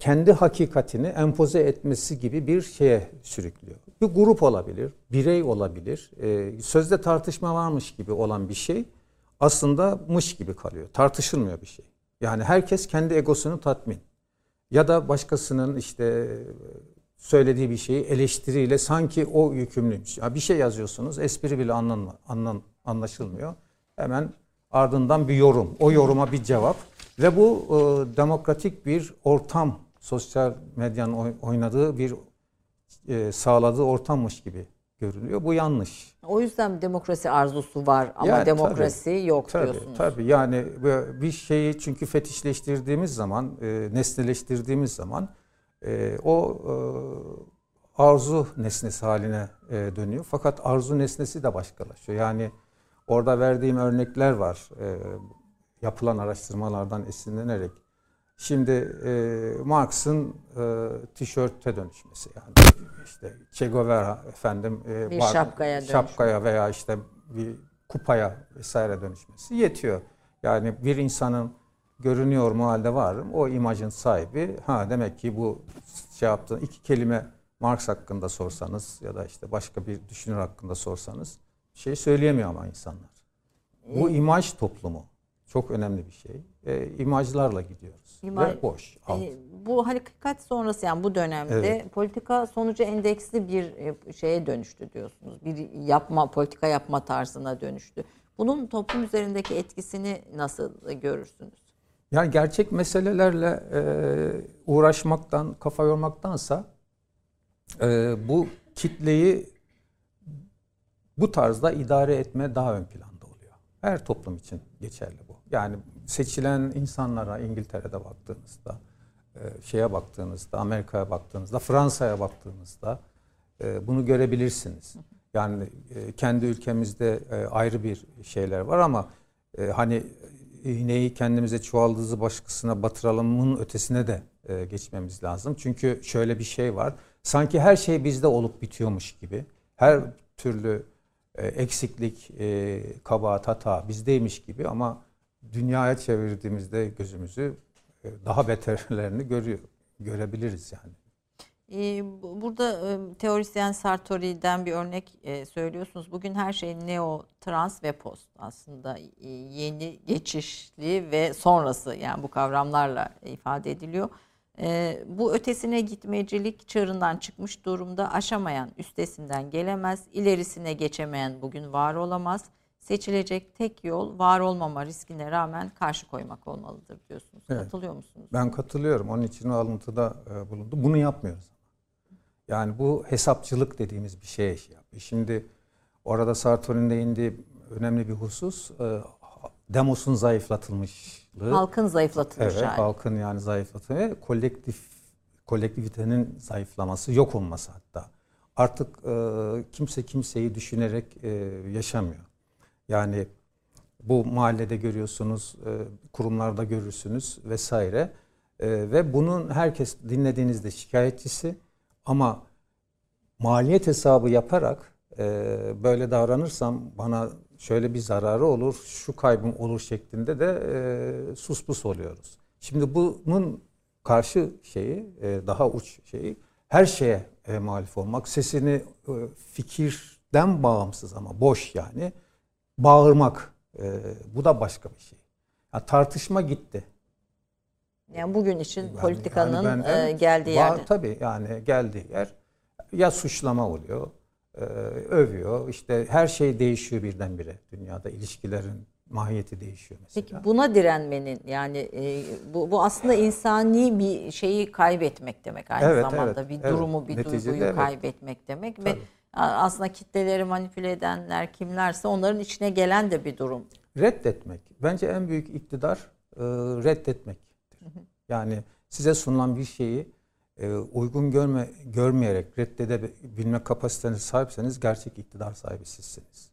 kendi hakikatini empoze etmesi gibi bir şeye sürüklüyor. Bir grup olabilir, birey olabilir, sözde tartışma varmış gibi olan bir şey aslında mış gibi kalıyor, tartışılmıyor bir şey. Yani herkes kendi egosunu tatmin ya da başkasının işte söylediği bir şeyi eleştiriyle sanki o yükümlüymüş. Ya bir şey yazıyorsunuz, espri bile anlaşılmıyor. Hemen ardından bir yorum, o yoruma bir cevap ve bu demokratik bir ortam, sosyal medyanın oynadığı bir sağladığı ortammış gibi görünüyor. Bu yanlış. O yüzden demokrasi arzusu var ama yani, demokrasi tabii, yok tabii, diyorsunuz. Tabii yani bir şeyi çünkü fetişleştirdiğimiz zaman, nesneleştirdiğimiz zaman o arzu nesnesi haline dönüyor. Fakat arzu nesnesi de başkalaşıyor. Yani orada verdiğim örnekler var. Yapılan araştırmalardan esinlenerek. Şimdi Marx'ın tişörte dönüşmesi. Yani işte Che Guevara efendim bir şapkaya veya işte bir kupaya vesaire dönüşmesi yetiyor. Yani bir insanın görünüyor mu halde varım. O imajın sahibi. Ha, demek ki bu şey yaptığın iki kelime Marx hakkında sorsanız ya da işte başka bir düşünür hakkında sorsanız şey söyleyemiyor ama insanlar. Bu imaj toplumu çok önemli bir şey. İmajlarla gidiyoruz. Ve boş. Bu hakikat sonrası, yani bu dönemde, evet, politika sonucu endeksli bir şeye dönüştü diyorsunuz. Bir politika yapma tarzına dönüştü. Bunun toplum üzerindeki etkisini nasıl görürsünüz? Yani gerçek meselelerle uğraşmaktan, kafa yormaktansa bu kitleyi bu tarzda idare etme daha ön planda oluyor. Her toplum için geçerli bu. Yani seçilen insanlara İngiltere'de baktığınızda, şeye baktığınızda, Amerika'ya baktığınızda, Fransa'ya baktığınızda bunu görebilirsiniz. Yani kendi ülkemizde ayrı bir şeyler var ama hani iğneyi kendimize, çuvaldızı başkasına batıralımın ötesine de geçmemiz lazım. Çünkü şöyle bir şey var. Sanki her şey bizde olup bitiyormuş gibi. Her türlü eksiklik, kabahat, hata bizdeymiş gibi ama dünyaya çevirdiğimizde gözümüzü daha beterlerini görebiliriz yani. Burada teorisyen Sartori'den bir örnek söylüyorsunuz. Bugün her şey neo, trans ve post, aslında yeni, geçişli ve sonrası, yani bu kavramlarla ifade ediliyor. Bu ötesine gitmecilik çığırından çıkmış durumda, aşamayan üstesinden gelemez, ilerisine geçemeyen bugün var olamaz. Seçilecek tek yol var olmama riskine rağmen karşı koymak olmalıdır diyorsunuz. Evet. Katılıyor musunuz? Ben katılıyorum. Onun için o alıntıda bulundu. Bunu yapmıyoruz. Yani bu hesapçılık dediğimiz bir şey. Şimdi orada Sartori'nin değindiği önemli bir husus demosun zayıflatılmışlığı. Halkın zayıflatılmış hali. Evet, halkın yani zayıflatılmış. Kolektivitenin zayıflaması, yok olması hatta. Artık kimse kimseyi düşünerek yaşamıyor. Yani bu mahallede görüyorsunuz, kurumlarda görürsünüz vesaire. Ve bunun herkes dinlediğinizde şikayetçisi ama maliyet hesabı yaparak böyle davranırsam bana şöyle bir zararı olur, şu kaybım olur şeklinde de sus pus oluyoruz. Şimdi bunun karşı şeyi, daha uç şeyi, her şeye muhalif olmak, sesini fikirden bağımsız ama boş yani. Bağırmak, bu da başka bir şey. Yani tartışma gitti. Yani bugün için yani politikanın yani geldiği yer. Tabii yani geldiği yer ya suçlama oluyor, övüyor. İşte her şey değişiyor birdenbire. Dünyada ilişkilerin mahiyeti değişiyor mesela. Peki buna direnmenin yani bu aslında insani bir şeyi kaybetmek demek aynı zamanda. Evet, bir durumu, bir neticede duyguyu kaybetmek demek. Tabii. Ve aslında kitleleri manipüle edenler kimlerse onların içine gelen de bir durum. Reddetmek. Bence en büyük iktidar reddetmektir. Yani size sunulan bir şeyi uygun görmeyerek reddedebilme kapasitesine sahipseniz gerçek iktidar sahibi sizsiniz.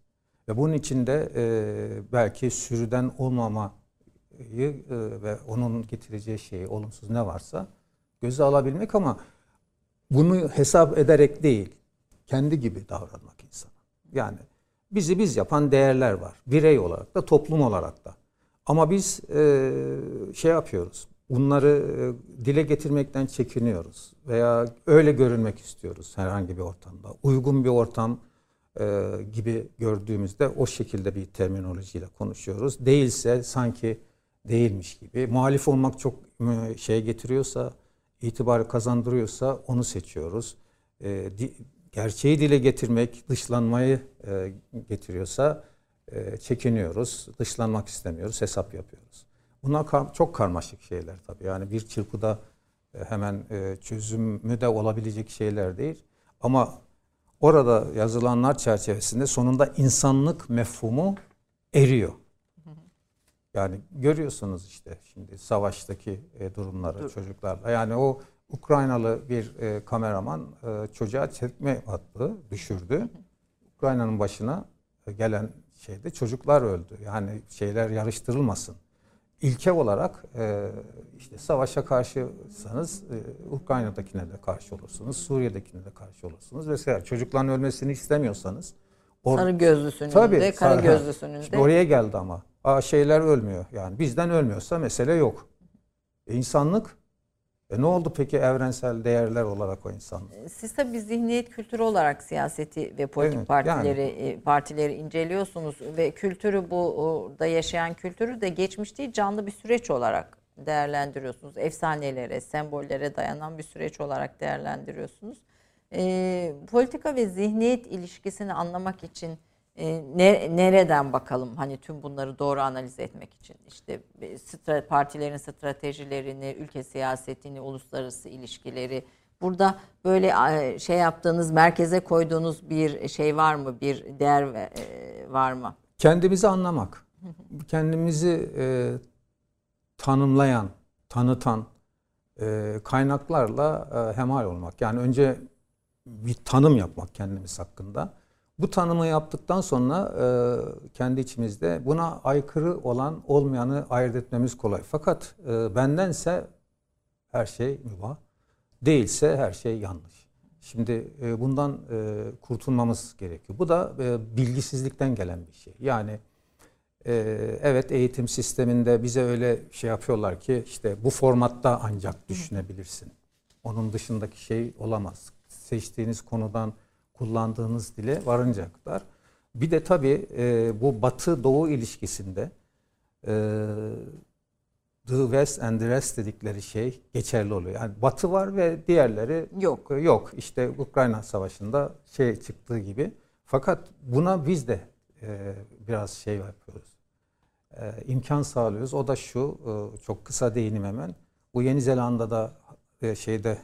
Ve bunun içinde belki sürüden olmamayı ve onun getireceği şeyi, olumsuz ne varsa göze alabilmek ama bunu hesap ederek değil. Kendi gibi davranmak insana. Yani bizi biz yapan değerler var. Birey olarak da, toplum olarak da. Ama biz şey yapıyoruz. Bunları dile getirmekten çekiniyoruz. Veya öyle görünmek istiyoruz herhangi bir ortamda. Uygun bir ortam gibi gördüğümüzde o şekilde bir terminolojiyle konuşuyoruz. Değilse sanki değilmiş gibi. Muhalif olmak çok şey getiriyorsa, itibarı kazandırıyorsa onu seçiyoruz. Gerçeği dile getirmek, dışlanmayı getiriyorsa çekiniyoruz, dışlanmak istemiyoruz, hesap yapıyoruz. Bunlar çok karmaşık şeyler tabii. Yani bir çırpıda hemen çözümü de olabilecek şeyler değil. Ama orada yazılanlar çerçevesinde sonunda insanlık mefhumu eriyor. Yani görüyorsunuz işte şimdi savaştaki durumları çocuklarla. Yani o Ukraynalı bir kameraman çocuğa çekme attı, düşürdü. Ukrayna'nın başına gelen şeyde çocuklar öldü. Yani şeyler yarıştırılmasın. İlke olarak işte savaşa karşıysanız Ukrayna'dakine de karşı olursunuz, Suriye'dekine de karşı olursunuz vesaire. Çocukların ölmesini istemiyorsanız sarı gözlüsünün de, kara gözlüsünün de. Oraya geldi ama. Şeyler ölmüyor. Yani bizden ölmüyorsa mesele yok. İnsanlık ne oldu peki evrensel değerler olarak o insanlar? Siz tabii zihniyet kültürü olarak siyaseti ve politik partileri inceliyorsunuz ve kültürü, burada yaşayan kültürü de geçmiş değil, canlı bir süreç olarak değerlendiriyorsunuz. Efsanelere, sembollere dayanan bir süreç olarak değerlendiriyorsunuz. Politika ve zihniyet ilişkisini anlamak için nereden bakalım? Hani tüm bunları doğru analiz etmek için işte partilerin stratejilerini, ülke siyasetini, uluslararası ilişkileri, burada böyle şey yaptığınız, merkeze koyduğunuz bir şey var mı? Bir değer var mı? Kendimizi anlamak. Kendimizi tanımlayan, tanıtan kaynaklarla hemhal olmak. Yani önce bir tanım yapmak kendimiz hakkında. Bu tanımı yaptıktan sonra kendi içimizde buna aykırı olan olmayanı ayırt etmemiz kolay. Fakat bendense her şey mübah, değilse her şey yanlış. Şimdi bundan kurtulmamız gerekiyor. Bu da bilgisizlikten gelen bir şey. Yani evet, eğitim sisteminde bize öyle şey yapıyorlar ki işte bu formatta ancak düşünebilirsin. Onun dışındaki şey olamaz. Seçtiğiniz konudan kullandığınız dile varıncaya kadar. Bir de tabii bu Batı-Doğu ilişkisinde the West and the Rest dedikleri şey geçerli oluyor. Yani Batı var ve diğerleri yok. Yok. İşte Ukrayna Savaşı'nda şey çıktığı gibi. Fakat buna biz de biraz şey yapıyoruz. İmkan sağlıyoruz. O da şu, çok kısa değinim hemen. Bu Yeni Zelanda'da şeyde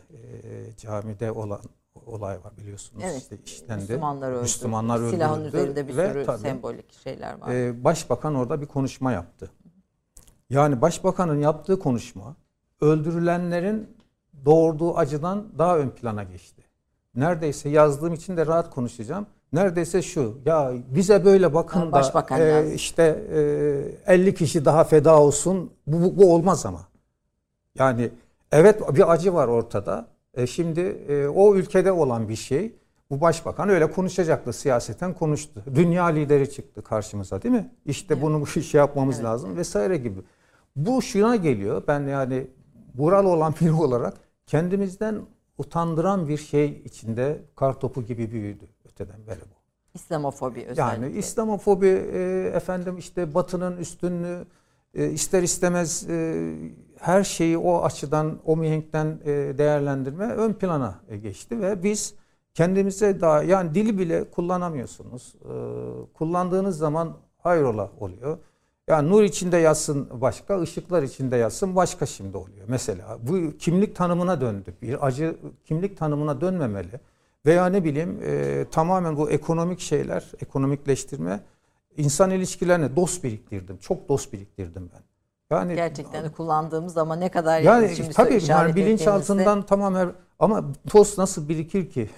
camide olan olay var, biliyorsunuz. Evet, işte işlendi. Müslümanlar öldürüldü. Silahın üzerinde bir sürü tabii, sembolik şeyler var. Başbakan orada bir konuşma yaptı. Yani başbakanın yaptığı konuşma öldürülenlerin doğurduğu acıdan daha ön plana geçti. Neredeyse yazdığım için de rahat konuşacağım. Neredeyse şu, ya bize böyle bakın da işte 50 kişi daha feda olsun, bu olmaz ama. Yani evet, bir acı var ortada. Şimdi o ülkede olan bir şey, bu başbakan öyle konuşacaktı, siyaseten konuştu. Dünya lideri çıktı karşımıza, değil mi? İşte evet, bunu şey yapmamız evet, lazım vesaire gibi. Bu şuna geliyor, ben yani buralı olan biri olarak kendimizden utandıran bir şey içinde kartopu gibi büyüdü öteden beri bu. İslamofobi özellikle. Yani İslamofobi, efendim işte Batı'nın üstünlüğü, ister istemez her şeyi o açıdan, o mihenkten değerlendirme ön plana geçti ve biz kendimize daha, yani dili bile kullanamıyorsunuz. Kullandığınız zaman hayrola oluyor. Yani nur içinde yatsın başka, ışıklar içinde yatsın başka şimdi oluyor. Mesela bu kimlik tanımına döndü. Bir acı kimlik tanımına dönmemeli. Veya ne bileyim tamamen bu ekonomik şeyler, ekonomikleştirme, İnsan ilişkilerine dost biriktirdim. Çok dost biriktirdim ben. Yani gerçekten kullandığımız ama ne kadar yani şimdi tabii yani bilinçaltından tamamen, ama dost nasıl birikir ki?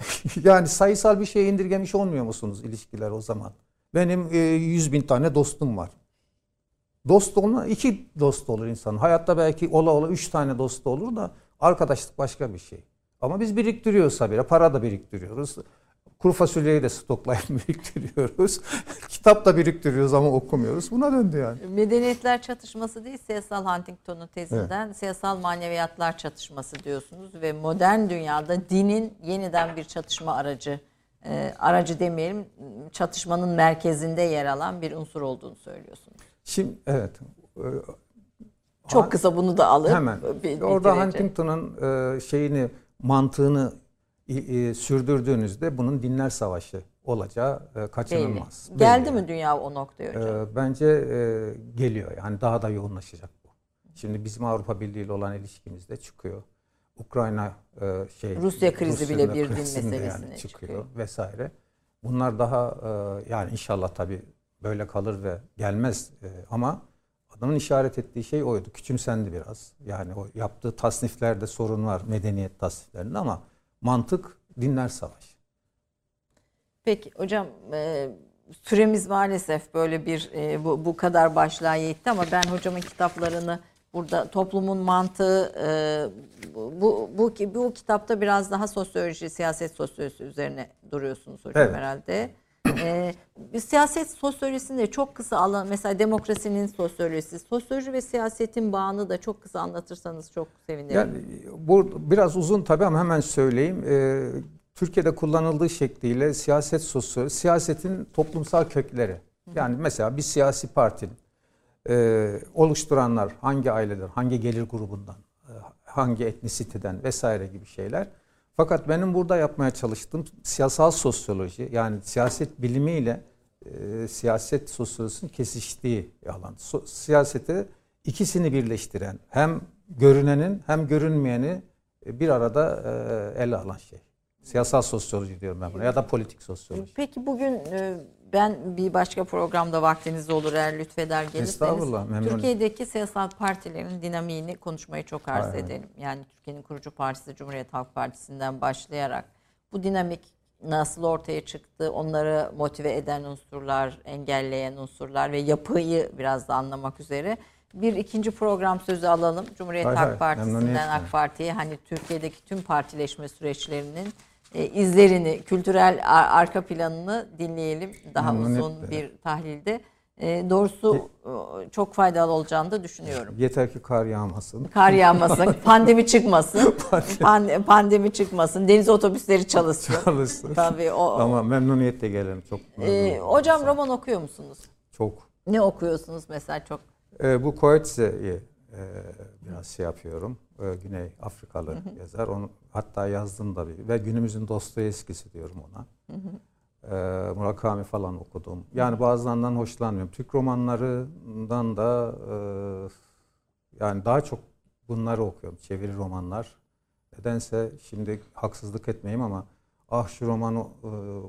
Yani sayısal bir şeye indirgemiş olmuyor musunuz ilişkiler o zaman? Benim 100.000 tane dostum var. Dost olma, 2 dost olur insan. Hayatta belki ola ola 3 tane dost olur da arkadaşlık başka bir şey. Ama biz biriktiriyoruz habire. Para da biriktiriyoruz. Kuru fasulyeyi de stoklayıp biriktiriyoruz. Kitap da biriktiriyoruz ama okumuyoruz. Buna döndü yani. Medeniyetler çatışması değil, siyasal Huntington'un tezinden evet, siyasal maneviyatlar çatışması diyorsunuz ve modern dünyada dinin yeniden bir çatışma aracı, aracı demeyelim, çatışmanın merkezinde yer alan bir unsur olduğunu söylüyorsunuz. Şimdi evet. Çok kısa bunu da alıp hemen bitireceğim. Orada Huntington'un şeyini, mantığını sürdürdüğünüzde bunun dinler savaşı olacağı kaçınılmaz. Belli. Geldi mi dünya o noktaya hocam? Bence geliyor. Yani daha da yoğunlaşacak bu. Şimdi bizim Avrupa Birliği ile olan ilişkimizde çıkıyor. Ukrayna Rusya krizi bile bir din meselesine yani çıkıyor vesaire. Bunlar daha yani inşallah tabii böyle kalır ve gelmez ama adamın işaret ettiği şey oydu. Küçümsendi biraz. Yani o yaptığı tasniflerde sorun var, medeniyet tasniflerinde, ama mantık dinler savaşı. Peki hocam, süremiz maalesef böyle bir bu kadar başlığa yetti ama ben hocamın kitaplarını burada, Toplumun Mantığı, bu kitapta biraz daha sosyoloji, siyaset sosyolojisi üzerine duruyorsunuz hocam evet, herhalde. Siyaset sosyolojisinde çok kısa alan, mesela demokrasinin sosyolojisi, sosyoloji ve siyasetin bağını da çok kısa anlatırsanız çok sevinirim. Yani, bu biraz uzun tabii ama hemen söyleyeyim. Türkiye'de kullanıldığı şekliyle siyaset sosyolojisi, siyasetin toplumsal kökleri. Yani mesela bir siyasi partinin oluşturanlar hangi aileler, hangi gelir grubundan, hangi etnisiteden vesaire gibi şeyler. Fakat benim burada yapmaya çalıştığım siyasal sosyoloji, yani siyaset bilimiyle siyaset sosyolojisinin kesiştiği alan. Siyaseti ikisini birleştiren, hem görünenin hem görünmeyeni bir arada ele alan şey. Siyasal sosyoloji diyorum ben buna, ya da politik sosyoloji. Peki bugün ben bir başka programda vaktiniz olur eğer lütfeder gelirseniz. Türkiye'deki siyasal partilerin dinamiğini konuşmayı çok arz edelim. Yani Türkiye'nin kurucu partisi Cumhuriyet Halk Partisi'nden başlayarak bu dinamik nasıl ortaya çıktı, onları motive eden unsurlar, engelleyen unsurlar ve yapıyı biraz da anlamak üzere bir ikinci program sözü alalım. Cumhuriyet Halk Partisi'nden AK Parti'ye, hani Türkiye'deki tüm partileşme süreçlerinin izlerini, kültürel arka planını dinleyelim daha uzun bir tahlilde. Doğrusu çok faydalı olacağını da düşünüyorum. Yeter ki kar yağmasın. Kar yağmasın, pandemi çıkmasın. Pandemi çıkmasın, deniz otobüsleri çalışsın. Çalışsın. Tabii o. Ama memnuniyetle gelelim. Çok hocam mesela. Roman okuyor musunuz? Çok. Ne okuyorsunuz mesela çok? Bu Koetze'yi biraz yapıyorum. Güney Afrikalı yazar. Onu hatta yazdım da bir. Ve günümüzün Dostoyevski'si diyorum ona. Murakami falan okudum. Yani bazılarından hoşlanmıyorum. Türk romanlarından da yani daha çok bunları okuyorum. Çeviri romanlar. Nedense şimdi haksızlık etmeyeyim ama şu romanı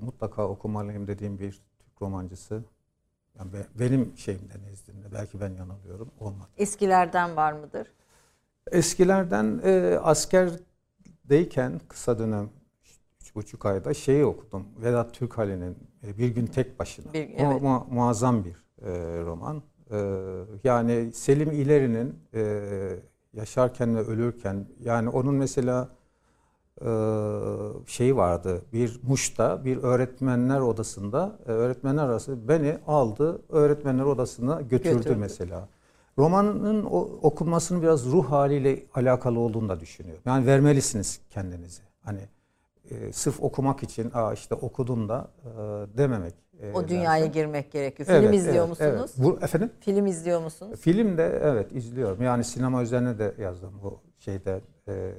mutlaka okumalıyım dediğim bir Türk romancısı. Yani benim şeyimden nezdimde. Belki ben yanılıyorum. Olmadı. Eskilerden var mıdır? Eskilerden askerdeyken kısa dönem 3,5 ayda şeyi okudum. Vedat Türkhali'nin Bir Gün Tek Başına. Evet. Muazzam bir roman. Yani Selim İleri'nin yaşarken ve ölürken, yani onun mesela şeyi vardı. Bir Muş'ta bir öğretmenler odasında öğretmenler arası beni aldı, öğretmenler odasına götürdü. Mesela. Romanın okunmasının biraz ruh haliyle alakalı olduğunu da düşünüyorum. Yani vermelisiniz kendinizi. Hani sırf okumak için işte okudum da dememek. O dünyaya girmek gerekiyor. Film izliyor musunuz? Evet. Efendim? Film izliyor musunuz? Film de evet izliyorum. Yani sinema üzerine de yazdım bu şeyde.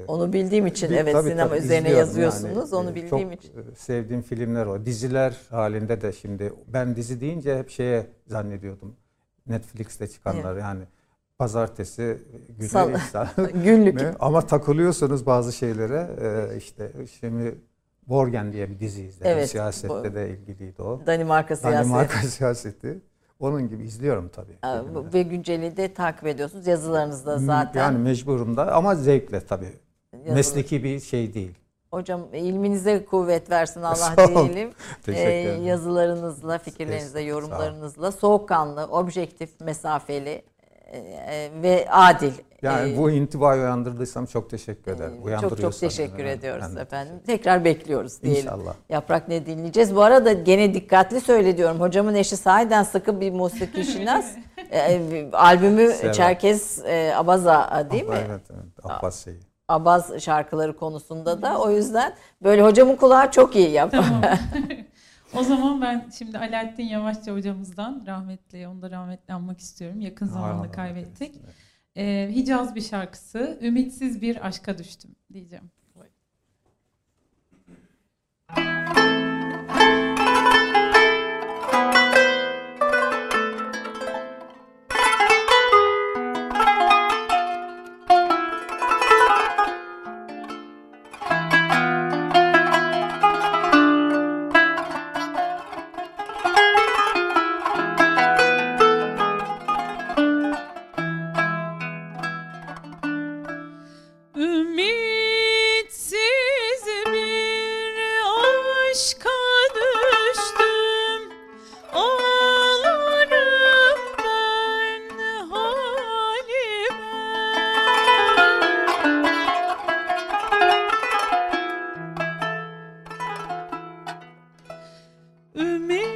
Onu bildiğim için sinema üzerine yazıyorsunuz. Yani, onu bildiğim için. Çok sevdiğim filmler o. Diziler halinde de şimdi ben dizi deyince hep şeye zannediyordum. Netflix'te çıkanlar yani pazartesi günlük ama takılıyorsunuz bazı şeylere işte şimdi Borgen diye bir dizi izledim. Evet, siyasette de ilgiliydi o. Danimarka siyaseti. Onun gibi izliyorum tabii. Ve günceli de takip ediyorsunuz yazılarınızda zaten. Yani mecburum da ama zevkle tabii. Mesleki bir şey değil. Hocam ilminize kuvvet versin Allah diyelim. Yazılarınızla, fikirlerinizle, yorumlarınızla soğukkanlı, objektif, mesafeli ve adil. Yani bu intibayı uyandırdıysam çok teşekkür ederim. Çok teşekkür ediyoruz efendim. Tekrar bekliyoruz diyelim. İnşallah. Yaprak ne dinleyeceğiz? Bu arada gene dikkatli söyle diyorum. Hocamın eşi sahiden sıkı bir musiki şinas. Albümü Sever. Çerkez Abaza değil mi? Evet. Abbas şeyi. Abaz şarkıları konusunda da o yüzden böyle hocamın kulağı çok iyi yapar. Tamam. O zaman ben şimdi Alaaddin Yavaşça hocamızdan onu da rahmetli anmak istiyorum. Yakın zamanda kaybettik. Hicaz bir şarkısı. Ümitsiz bir aşka düştüm diyeceğim. Ümit